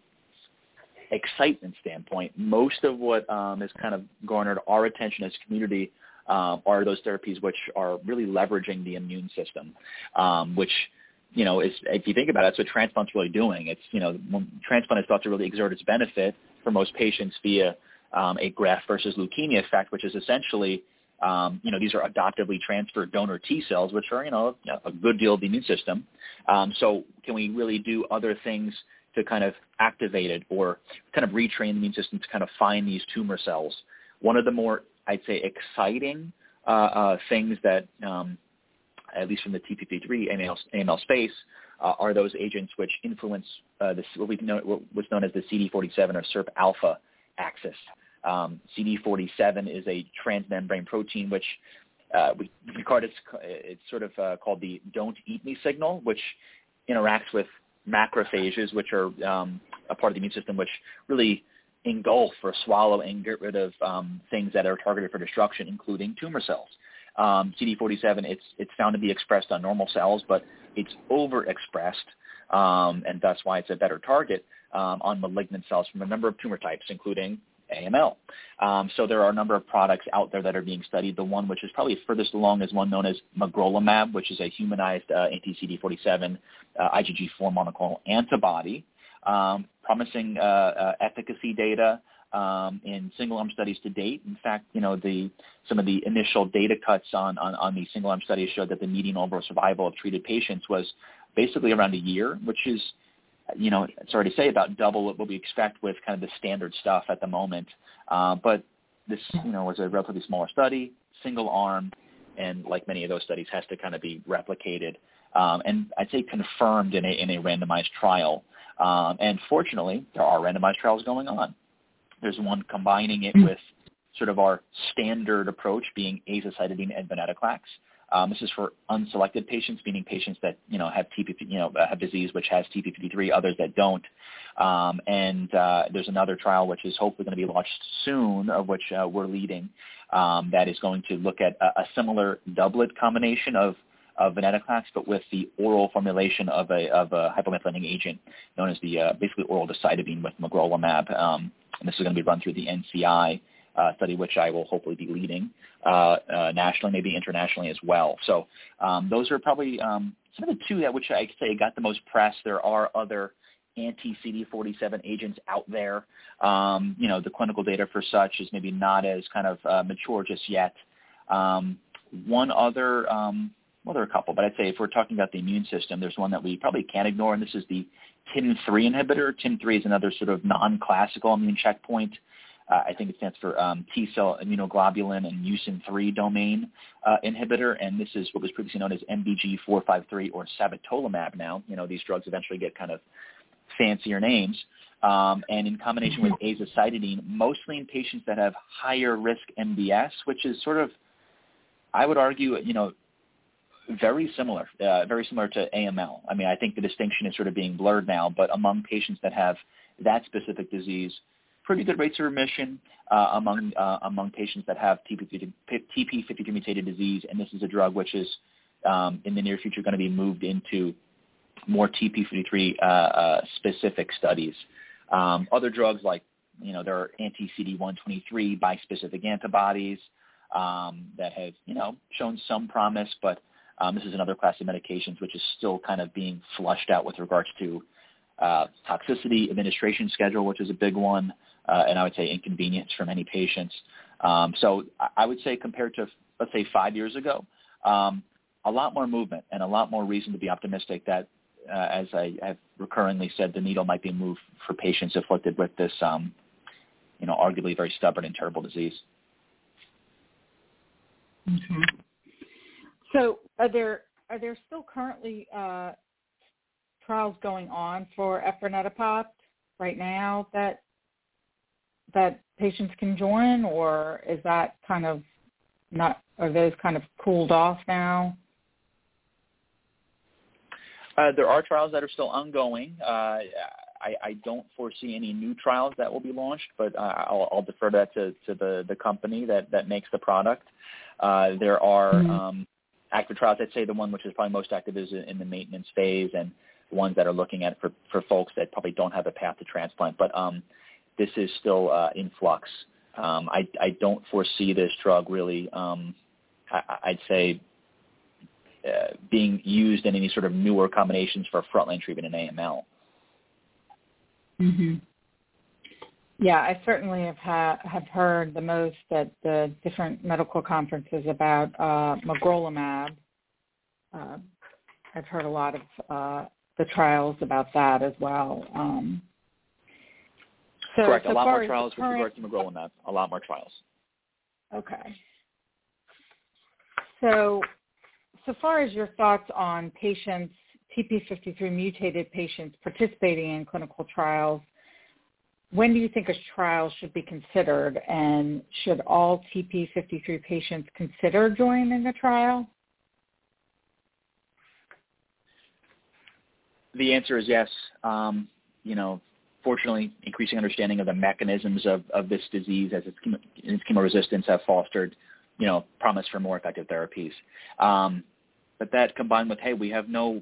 excitement standpoint, most of what um, has kind of garnered our attention as a community uh, are those therapies which are really leveraging the immune system, um, which, you know, is, if you think about it, that's what transplant's really doing. It's, you know, transplant is thought to really exert its benefit for most patients via um, a graft versus leukemia effect, which is essentially, um, you know, these are adoptively transferred donor T cells, which are, you know, a good deal of the immune system. Um, so can we really do other things to kind of activate it or kind of retrain the immune system to kind of find these tumor cells? One of the more, I'd say, exciting uh, uh, things that, um, at least from the T P fifty-three A M L, A M L space, uh, are those agents which influence uh, this, what we know, what's known as the C D forty-seven or SERP-alpha axis. Um, C D forty-seven is a transmembrane protein which uh, we regard as, it's sort of uh, called the don't eat me signal, which interacts with macrophages, which are um, a part of the immune system, which really engulf or swallow and get rid of um, things that are targeted for destruction, including tumor cells. Um, C D forty-seven, it's it's found to be expressed on normal cells, but it's overexpressed, um, and that's why it's a better target um, on malignant cells from a number of tumor types, including A M L. Um, so there are a number of products out there that are being studied. The one which is probably furthest along is one known as Magrolimab, which is a humanized uh, anti-C D forty-seven uh, I G G four monoclonal antibody, um, promising uh, uh, efficacy data um, in single-arm studies to date. In fact, you know, the some of the initial data cuts on, on, on the single-arm studies showed that the median overall survival of treated patients was basically around a year, which is, you know, sorry to say, about double what we expect with kind of the standard stuff at the moment. Uh, but this, you know, was a relatively smaller study, single arm, and like many of those studies, has to kind of be replicated um, and I'd say confirmed in a, in a randomized trial. Um, and fortunately, there are randomized trials going on. There's one combining it with sort of our standard approach being azacitidine and venetoclax. Um, this is for unselected patients, meaning patients that, you know, have T P, you know, have disease which has T P fifty-three, others that don't. Um, and uh, there's another trial which is hopefully going to be launched soon, of which uh, we're leading, um, that is going to look at a, a similar doublet combination of, of venetoclax, but with the oral formulation of a of a hypomethylating agent known as the uh, basically oral decitabine with magrolimab. Um, and this is going to be run through the N C I. Uh, study, which I will hopefully be leading uh, uh, nationally, maybe internationally as well. So um, those are probably um, some of the two that which I say got the most press. There are other anti-C D forty-seven agents out there. Um, you know, the clinical data for such is maybe not as kind of uh, mature just yet. Um, one other, um, well, there are a couple, but I'd say if we're talking about the immune system, there's one that we probably can't ignore, and this is the T I M three inhibitor. T I M three is another sort of non-classical immune checkpoint. Uh, I think it stands for um, T-cell immunoglobulin and mucin three domain uh, inhibitor, and this is what was previously known as M D G four fifty-three or sabatolimab now. You know, these drugs eventually get kind of fancier names. Um, and in combination with azacitidine, mostly in patients that have higher risk M D S, which is sort of, I would argue, you know, very similar, uh, very similar to A M L. I mean, I think the distinction is sort of being blurred now, but among patients that have that specific disease, pretty good rates of remission uh, among uh, among patients that have T P fifty-three mutated disease, and this is a drug which is um, in the near future going to be moved into more T P fifty-three uh, uh, specific studies. Um, other drugs like, you know, there are anti-C D one twenty-three bispecific antibodies um, that have, you know, shown some promise, but um, this is another class of medications which is still kind of being flushed out with regards to uh, toxicity, administration schedule, which is a big one. Uh, and I would say inconvenience for many patients. Um, so I would say compared to, let's say, five years ago, um, a lot more movement and a lot more reason to be optimistic that, uh, as I have recurrently said, the needle might be moved for patients afflicted with this, um, you know, arguably very stubborn and terrible disease. Mm-hmm. So are there are there still currently uh, trials going on for Eprenetapopt right now that that patients can join, or is that kind of not, are those kind of cooled off now? Uh, there are trials that are still ongoing. Uh, I, I don't foresee any new trials that will be launched, but uh, I'll, I'll defer that to, to the, the company that, that makes the product. Uh, there are, um, active trials. I'd say the one which is probably most active is in the maintenance phase, and ones that are looking at for, for folks that probably don't have a path to transplant. But um, this is still uh, in flux. Um, I, I don't foresee this drug really, um, I, I'd say, uh, being used in any sort of newer combinations for frontline treatment in A M L. Mm-hmm. Yeah, I certainly have ha- have heard the most at the different medical conferences about uh, Magrolimab. Uh, I've heard a lot of uh, the trials about that as well. Um, so Correct. So a lot more trials with regard to Magrolimab. A lot more trials. Okay. So, so far as your thoughts on patients, T P fifty-three mutated patients participating in clinical trials, when do you think a trial should be considered, and should all T P fifty-three patients consider joining the trial? The answer is yes. Um, you know, fortunately, increasing understanding of the mechanisms of, of this disease as its, chemo, its chemoresistance have fostered, you know, promise for more effective therapies. Um, but that combined with, hey, we have no,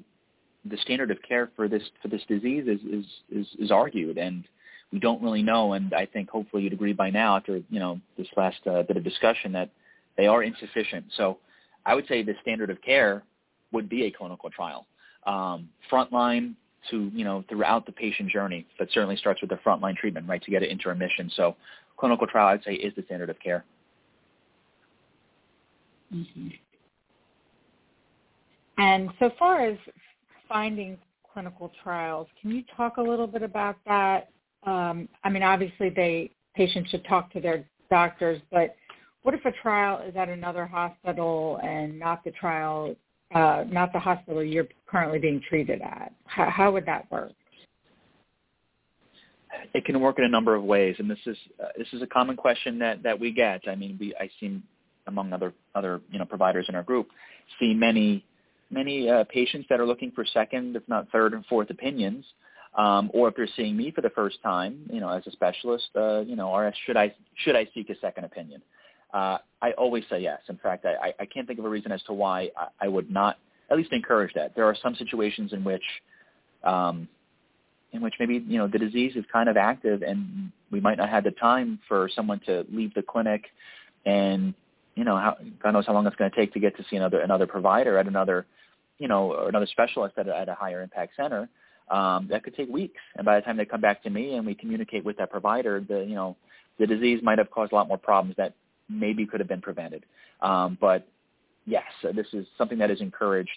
the standard of care for this for this disease is is, is, is argued, and we don't really know, and I think hopefully you'd agree by now after, you know, this last uh, bit of discussion that they are insufficient. So I would say the standard of care would be a clinical trial, um, frontline to, you know, throughout the patient journey, but certainly starts with the frontline treatment, right, to get it into remission. So clinical trial, I'd say, is the standard of care. Mm-hmm. And so far as finding clinical trials, can you talk a little bit about that? Um, I mean, obviously, they patients should talk to their doctors, but what if a trial is at another hospital and not the trial, uh, not the hospital you're currently being treated at? How, how would that work? It can work in a number of ways, and this is uh, this is a common question that, that we get. I mean, we I see among other other you know providers in our group see many many uh, patients that are looking for second, if not third and fourth opinions. Um, or if they're seeing me for the first time, you know, as a specialist, uh, you know, or should I should I seek a second opinion? Uh, I always say yes. In fact, I, I can't think of a reason as to why I, I would not at least encourage that. There are some situations in which, um, in which maybe you know the disease is kind of active, and we might not have the time for someone to leave the clinic, and you know, how, God knows how long it's going to take to get to see another another provider at another, you know, or another specialist at a, at a higher impact center. Um, that could take weeks, and by the time they come back to me and we communicate with that provider, the you know the disease might have caused a lot more problems that maybe could have been prevented. Um, but yes, this is something that is encouraged,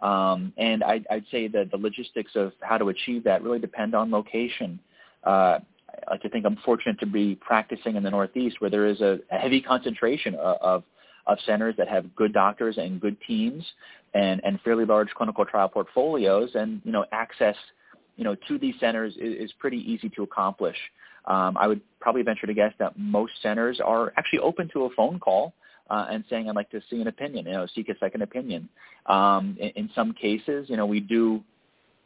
um, and I, I'd say that the logistics of how to achieve that really depend on location. Uh, I like to think I'm fortunate to be practicing in the Northeast, where there is a, a heavy concentration of, of of centers that have good doctors and good teams and, and fairly large clinical trial portfolios, and, you know, access, you know, to these centers is, is pretty easy to accomplish. Um, I would probably venture to guess that most centers are actually open to a phone call uh, and saying, I'd like to see an opinion, you know, seek a second opinion. Um, in, in some cases, you know, we do,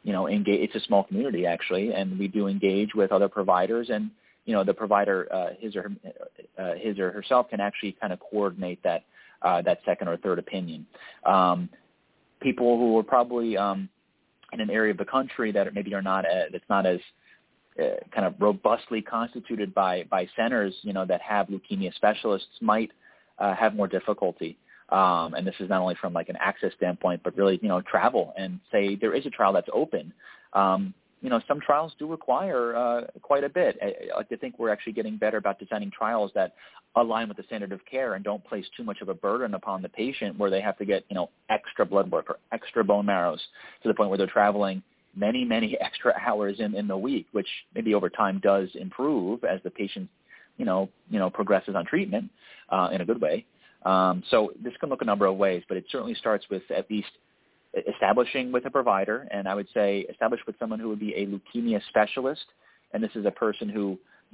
you know, engage, it's a small community actually, and we do engage with other providers, and, you know, the provider, uh, his or uh, his or herself, can actually kind of coordinate that uh, that second or third opinion. Um, people who are probably um, in an area of the country that maybe are not uh, that's not as uh, kind of robustly constituted by by centers, you know, that have leukemia specialists might uh, have more difficulty. Um, and this is not only from like an access standpoint, but really, you know, travel and say there is a trial that's open. Um, You know, some trials do require uh, quite a bit. I, I like to think we're actually getting better about designing trials that align with the standard of care and don't place too much of a burden upon the patient, where they have to get, you know, extra blood work or extra bone marrows, to the point where they're traveling many, many extra hours in, in the week, which maybe over time does improve as the patient, you know, you know, progresses on treatment uh, in a good way. Um, so this can look a number of ways, but it certainly starts with at least establishing with a provider, and I would say establish with someone who would be a leukemia specialist, and this is a person who,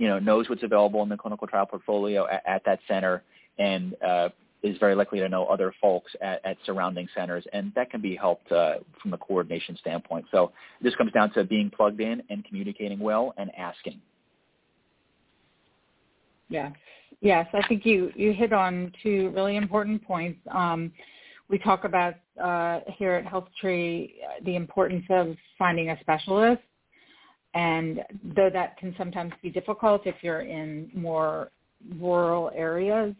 you know, knows what's available in the clinical trial portfolio at, at that center, and uh, is very likely to know other folks at, at surrounding centers, and that can be helped uh, from a coordination standpoint. So this comes down to being plugged in and communicating well and asking. Yeah. Yes, I think you, you hit on two really important points. Um, we talk about uh, here at HealthTree the importance of finding a specialist. And though that can sometimes be difficult if you're in more rural areas,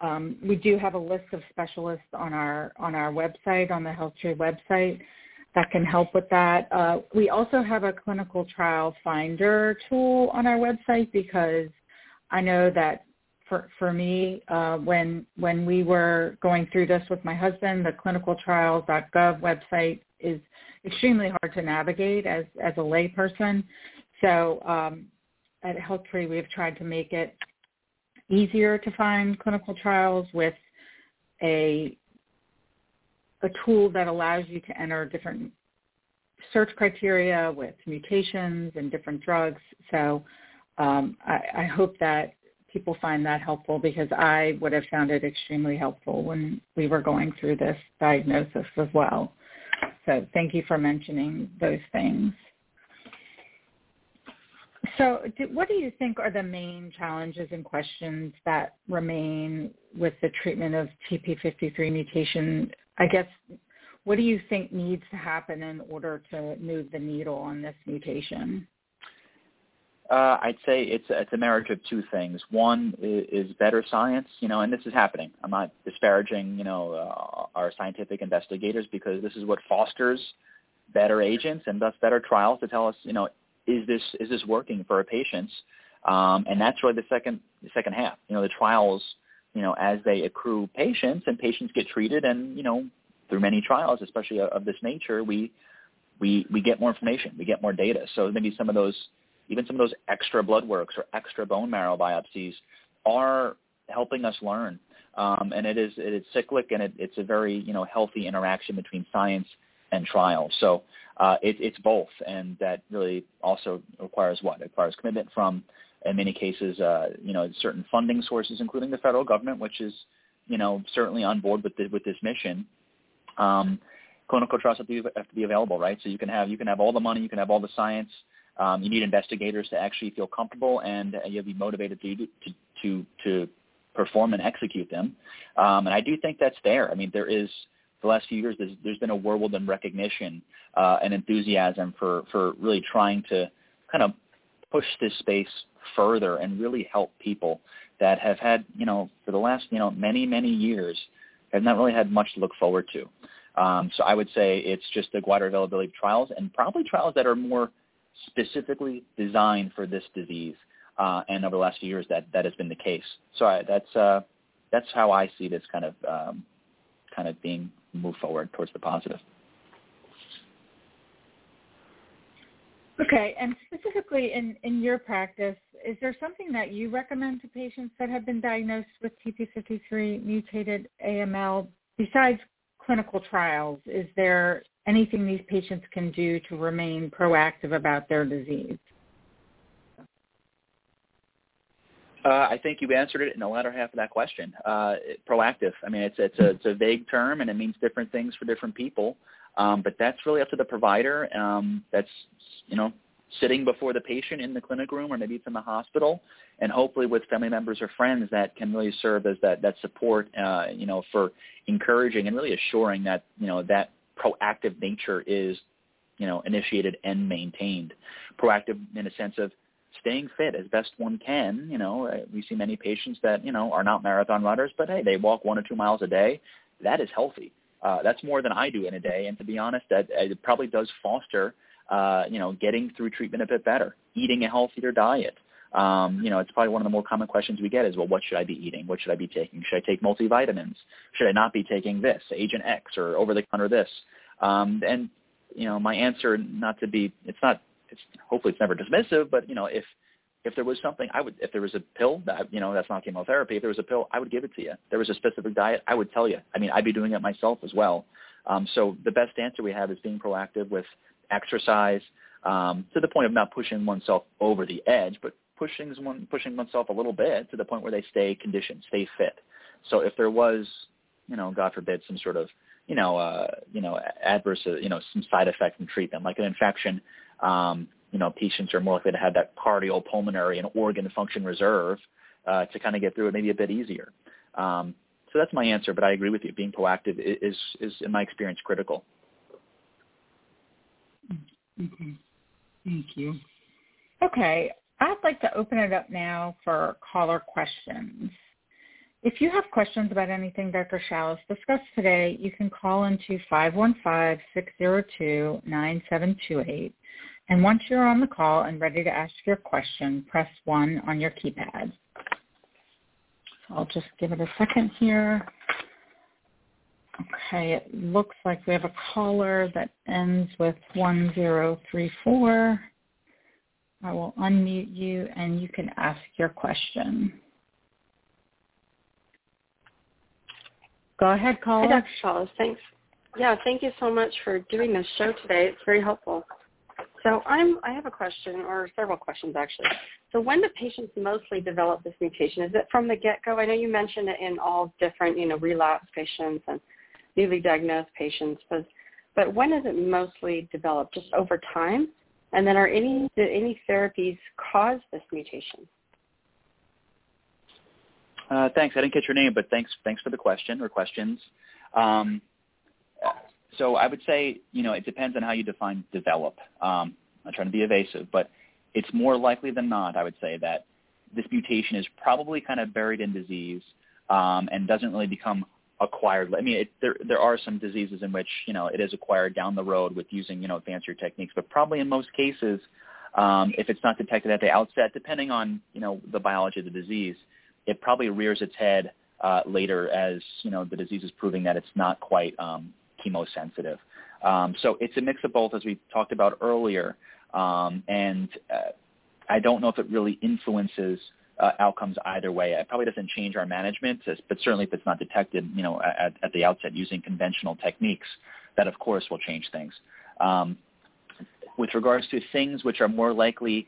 um, we do have a list of specialists on our on our website, on the HealthTree website, that can help with that. Uh, we also have a clinical trial finder tool on our website, because I know that for for me, uh, when when we were going through this with my husband, the clinical trials dot gov website is extremely hard to navigate as, as a lay person. So um, at HealthTree, we've tried to make it easier to find clinical trials with a a tool that allows you to enter different search criteria with mutations and different drugs. So um, I, I hope that people find that helpful, because I would have found it extremely helpful when we were going through this diagnosis as well. So thank you for mentioning those things. So do, what do you think are the main challenges and questions that remain with the treatment of T P fifty-three mutation? I guess, what do you think needs to happen in order to move the needle on this mutation? Uh, I'd say it's, it's a marriage of two things. One is, is better science, you know, and this is happening. I'm not disparaging, you know, uh, our scientific investigators, because this is what fosters better agents and thus better trials to tell us, you know, is this is this working for our patients? Um, and that's really the second the second half. You know, the trials, you know, as they accrue patients and patients get treated, and, you know, through many trials, especially of this nature, we we we get more information, we get more data. So maybe some of those, even some of those extra blood works or extra bone marrow biopsies are helping us learn. Um, and it is it is cyclic, and it, it's a very, you know, healthy interaction between science and trial. So uh, it, it's both, and that really also requires what? It requires commitment from, in many cases, uh, you know, certain funding sources, including the federal government, which is, you know, certainly on board with the, with this mission. Um, clinical trials have to, be, have to be available, right? So you can have you can have all the money, you can have all the science. Um, you need investigators to actually feel comfortable, and uh, you'll be motivated to, to to to perform and execute them. Um, and I do think that's there. I mean, there is. The last few years, there's, there's been a whirlwind in recognition uh, and enthusiasm for, for really trying to kind of push this space further and really help people that have had, you know, for the last, you know, many, many years, have not really had much to look forward to. Um, so I would say it's just the wider availability of trials, and probably trials that are more specifically designed for this disease. Uh, and over the last few years, that, that has been the case. So I, that's uh, that's how I see this kind of um, kind of being move forward towards the positive. Okay, and specifically in, in your practice, is there something that you recommend to patients that have been diagnosed with T P fifty-three mutated A M L? Besides clinical trials, is there anything these patients can do to remain proactive about their disease? Uh, I think you answered it in the latter half of that question. Uh, it, proactive. I mean, it's it's a, it's a vague term, and it means different things for different people. Um, but that's really up to the provider. Um, that's, you know, sitting before the patient in the clinic room, or maybe it's in the hospital, and hopefully with family members or friends that can really serve as that that support. Uh, you know, for encouraging and really assuring that, you know, that proactive nature is, you know, initiated and maintained. Proactive in a sense of staying fit as best one can. You know, we see many patients that, you know, are not marathon runners, but hey, they walk one or two miles a day. That is healthy. Uh, that's more than I do in a day. And to be honest, that it probably does foster, uh, you know, getting through treatment a bit better, eating a healthier diet. Um, you know, it's probably one of the more common questions we get is, well, what should I be eating? What should I be taking? Should I take multivitamins? Should I not be taking this, Agent X, or over-the-counter this? Um, and, you know, my answer, not to be, it's not, It's, hopefully it's never dismissive, but, you know, if if there was something, I would, if there was a pill, that, you know, that's not chemotherapy, if there was a pill, I would give it to you. If there was a specific diet, I would tell you. I mean, I'd be doing it myself as well. Um, so the best answer we have is being proactive with exercise, um, to the point of not pushing oneself over the edge, but pushing one, pushing oneself a little bit to the point where they stay conditioned, stay fit. So if there was, you know, God forbid, some sort of, you know, uh, you know, adverse, uh, you know, some side effect from treatment, like an infection, Um, you know, patients are more likely to have that cardiopulmonary and organ function reserve uh, to kind of get through it maybe a bit easier. Um, So that's my answer, but I agree with you. Being proactive is, is in my experience, critical. Okay. Thank you. Okay. I'd like to open it up now for caller questions. If you have questions about anything Doctor Shallis discussed today, you can call into five one five, six zero two, nine seven two eight. And once you're on the call and ready to ask your question, press one on your keypad. I'll just give it a second here. Okay, it looks like we have a caller that ends with one zero three four. I will unmute you and you can ask your question. Go ahead, caller. Hi, Doctor Shallis. Thanks. Yeah, thank you so much for doing this show today. It's very helpful. So I'm, I have a question, or several questions actually. So when do patients mostly develop this mutation? Is it from the get-go? I know you mentioned it in all different, you know, relapse patients and newly diagnosed patients, but, but when is it mostly developed? Just over time? And then are any, did any therapies cause this mutation? Uh, thanks. I didn't catch your name, but thanks thanks for the question or questions. Um, so I would say, you know, it depends on how you define develop. Um, I'm trying to be evasive, but it's more likely than not, I would say, that this mutation is probably kind of buried in disease um, and doesn't really become acquired. I mean, it, there there are some diseases in which, you know, it is acquired down the road with using, you know, advanced techniques, but probably in most cases, um, if it's not detected at the outset, depending on, you know, the biology of the disease, it probably rears its head uh, later as, you know, the disease is proving that it's not quite um, chemosensitive. Um, so it's a mix of both, as we talked about earlier, um, and uh, I don't know if it really influences uh, outcomes either way. It probably doesn't change our management, but certainly if it's not detected, you know, at, at the outset using conventional techniques, that of course will change things. Um, with regards to things which are more likely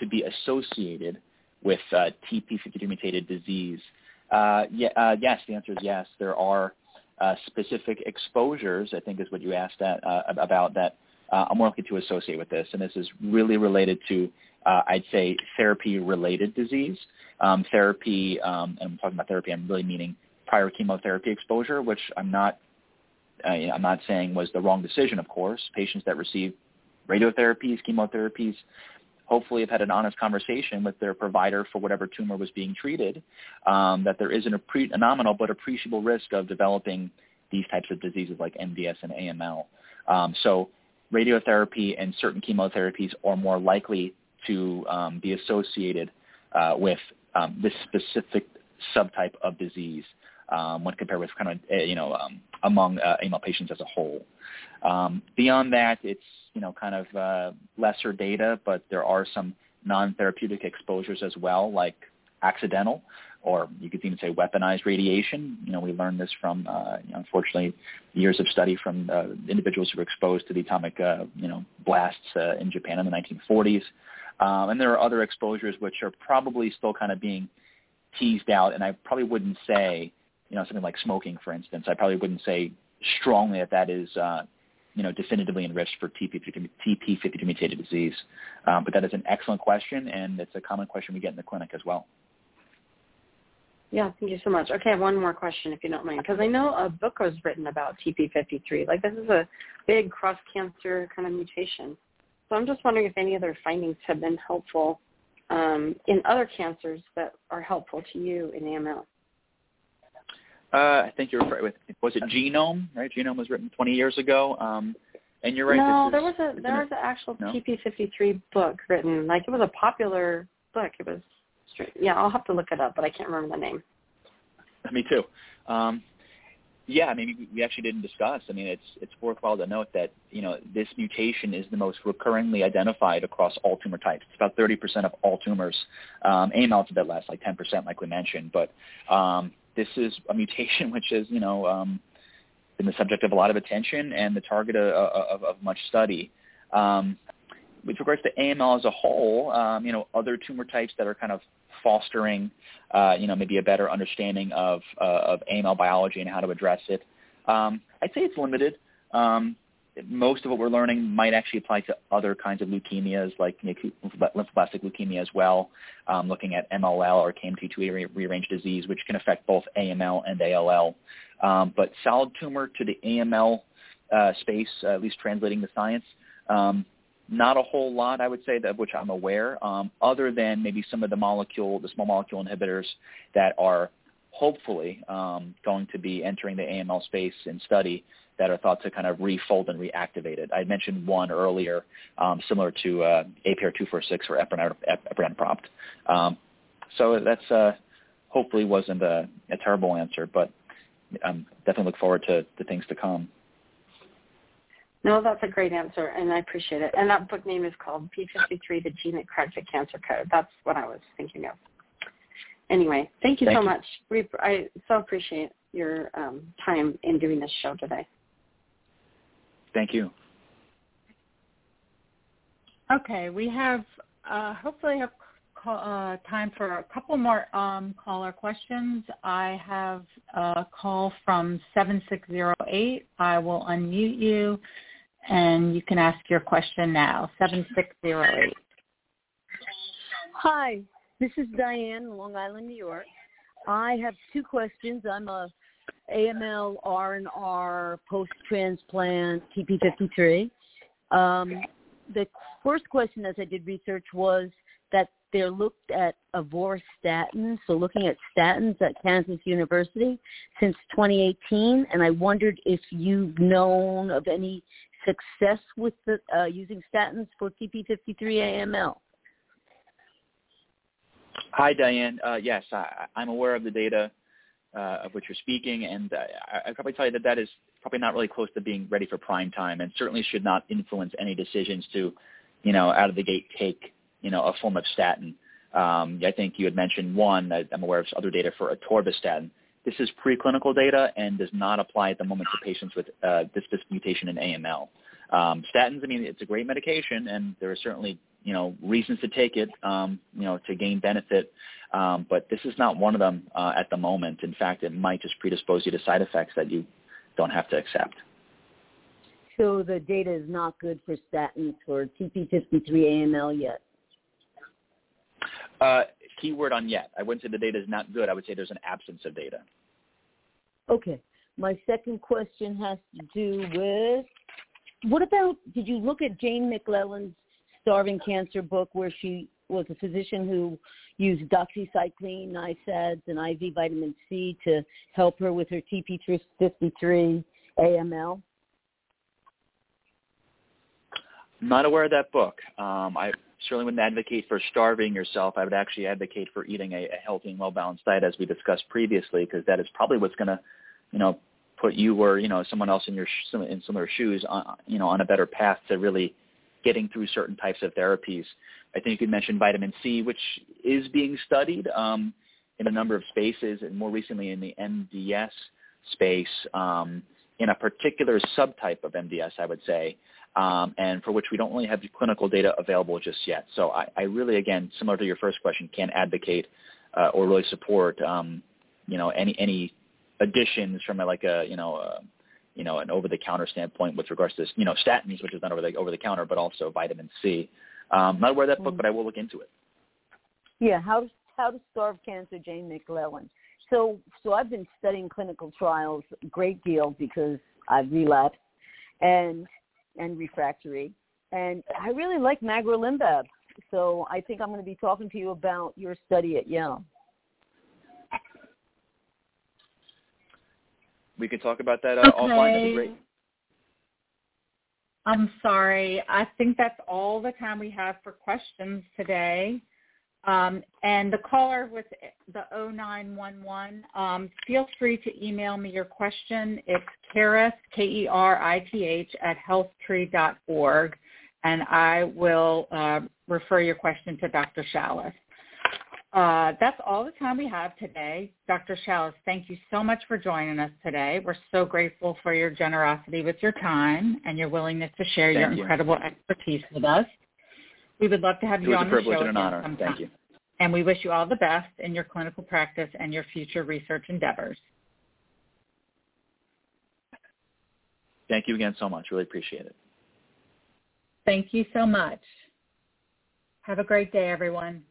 to be associated with uh, T P fifty-three mutated disease, uh, yeah, uh, yes, the answer is yes. There are uh, specific exposures, I think is what you asked that, uh, about, that uh, I'm more likely to associate with this, and this is really related to, uh, I'd say, therapy-related disease. Um, therapy, um, and I'm talking about therapy, I'm really meaning prior chemotherapy exposure, which I'm not, uh, I'm not saying was the wrong decision, of course. Patients that receive radiotherapies, chemotherapies, hopefully have had an honest conversation with their provider for whatever tumor was being treated, um, that there isn't a, pre- a nominal but appreciable risk of developing these types of diseases like M D S and A M L. Um, so radiotherapy and certain chemotherapies are more likely to um, be associated uh, with um, this specific subtype of disease um, when compared with kind of, you know, um, among uh, A M L patients as a whole. Um, beyond that, it's, you know, kind of uh, lesser data, but there are some non-therapeutic exposures as well, like accidental, or you could even say weaponized radiation. You know, we learned this from, uh, you know, unfortunately, years of study from uh, individuals who were exposed to the atomic, uh, you know, blasts uh, in Japan in the nineteen forties. Um, and there are other exposures which are probably still kind of being teased out, and I probably wouldn't say, you know, something like smoking, for instance, I probably wouldn't say strongly that that is uh, you know, definitively enriched for T P fifty-three mutated disease. Um, but that is an excellent question, and it's a common question we get in the clinic as well. Yeah, thank you so much. Okay, one more question, if you don't mind, because I know a book was written about T P fifty-three. Like, this is a big cross-cancer kind of mutation. So I'm just wondering if any other findings have been helpful um, in other cancers that are helpful to you in A M L. Uh, I think you're right with, was it Genome, right? Genome was written twenty years ago, um, and you're right. No, this is, there was a there was an actual no? T P fifty-three book written. Like, it was a popular book. It was, yeah, I'll have to look it up, but I can't remember the name. Me too. Um, yeah, I mean, we actually didn't discuss. I mean, it's it's worthwhile to note that, you know, this mutation is the most recurrently identified across all tumor types. It's about thirty percent of all tumors. Um, A M L is a bit less, like ten percent, like we mentioned, but. Um, This is a mutation which has, you know, um, been the subject of a lot of attention and the target of, of, of much study. Um, with regards to A M L as a whole, um, you know, other tumor types that are kind of fostering, uh, you know, maybe a better understanding of, uh, of A M L biology and how to address it, um, I'd say it's limited. Um, most of what we're learning might actually apply to other kinds of leukemias, like you know, lymphoblastic leukemia as well, um, looking at M L L or K M T two A rearranged disease, which can affect both A M L and A L L. Um, but solid tumor to the A M L uh, space, uh, at least translating the science, um, not a whole lot, I would say, of which I'm aware, um, other than maybe some of the molecule, the small molecule inhibitors that are hopefully um, going to be entering the A M L space in study that are thought to kind of refold and reactivate it. I mentioned one earlier, um, similar to uh, A P R two forty-six or Eprenetapopt. Um, so that's uh, hopefully wasn't a, a terrible answer, but I'm definitely look forward to the things to come. No, that's a great answer, and I appreciate it. And that book name is called P fifty-three, The Gene That Cracks the Cancer Code. That's what I was thinking of. Anyway, thank you thank so you. much. We, I so appreciate your um, time in doing this show today. Thank you. Okay, we have uh, hopefully have uh, time for a couple more um, caller questions. I have a call from seven six zero eight. I will unmute you, and you can ask your question now, seven six zero eight. Hi, this is Diane, Long Island, New York. I have two questions. I'm a A M L R and R post-transplant T P fifty-three. Um, the first question, as I did research, was that they're looked at avorvastatin, so looking at statins at Kansas University since twenty eighteen, and I wondered if you've known of any success with the, uh, using statins for T P fifty-three A M L. Hi, Diane. Uh, yes, I, I'm aware of the data Uh, of which you're speaking, and uh, I, I probably tell you that that is probably not really close to being ready for prime time, and certainly should not influence any decisions to, you know, out of the gate take, you know, a form of statin. Um, I think you had mentioned one. I, I'm aware of other data for atorvastatin. This is preclinical data and does not apply at the moment to patients with uh, this, this mutation in A M L. Um, statins, I mean, it's a great medication, and there are certainly, you know, reasons to take it, um, you know, to gain benefit. Um, but this is not one of them uh, at the moment. In fact, it might just predispose you to side effects that you don't have to accept. So the data is not good for statins or T P fifty-three A M L yet? Uh, keyword on yet. I wouldn't say the data is not good. I would say there's an absence of data. Okay. My second question has to do with, what about, did you look at Jane McClellan's Starving Cancer book, where she was a physician who used doxycycline, NSAIDs, and I V vitamin C to help her with her T P fifty-three A M L? Not aware of that book. Um, I certainly wouldn't advocate for starving yourself. I would actually advocate for eating a, a healthy and well-balanced diet, as we discussed previously, because that is probably what's going to, you know, put you or, you know, someone else in your in similar shoes, on, you know, on a better path to really getting through certain types of therapies. I think you could mention vitamin C, which is being studied um, in a number of spaces, and more recently in the M D S space, um, in a particular subtype of M D S, I would say, um, and for which we don't really have clinical data available just yet. So I, I really, again, similar to your first question, can't advocate uh, or really support, um, you know, any any additions from a, like a, you know, a, you know, an over-the-counter standpoint with regards to, you know, statins, which is not over the over the counter, but also vitamin C. Um, not aware of that book, but I will look into it. Yeah, how to, how to starve cancer, Jane McClellan. So, so I've been studying clinical trials a great deal because I've relapsed and and refractory, and I really like Magrolimab. So I think I'm going to be talking to you about your study at Yale. We could talk about that uh, okay. offline. That'd be great. I'm sorry. I think that's all the time we have for questions today. Um, and the caller with the oh nine one one, um, feel free to email me your question. It's Kerith, K E R I T H, at health tree dot org. And I will uh, refer your question to Doctor Shallis. Uh, that's all the time we have today. Doctor Shallis, thank you so much for joining us today. We're so grateful for your generosity with your time and your willingness to share thank your you. incredible expertise with us. We would love to have it you on the show. It was a privilege and an honor. Sometime. Thank you. And we wish you all the best in your clinical practice and your future research endeavors. thank you again so much. Really appreciate it. Thank you so much. Have a great day, everyone.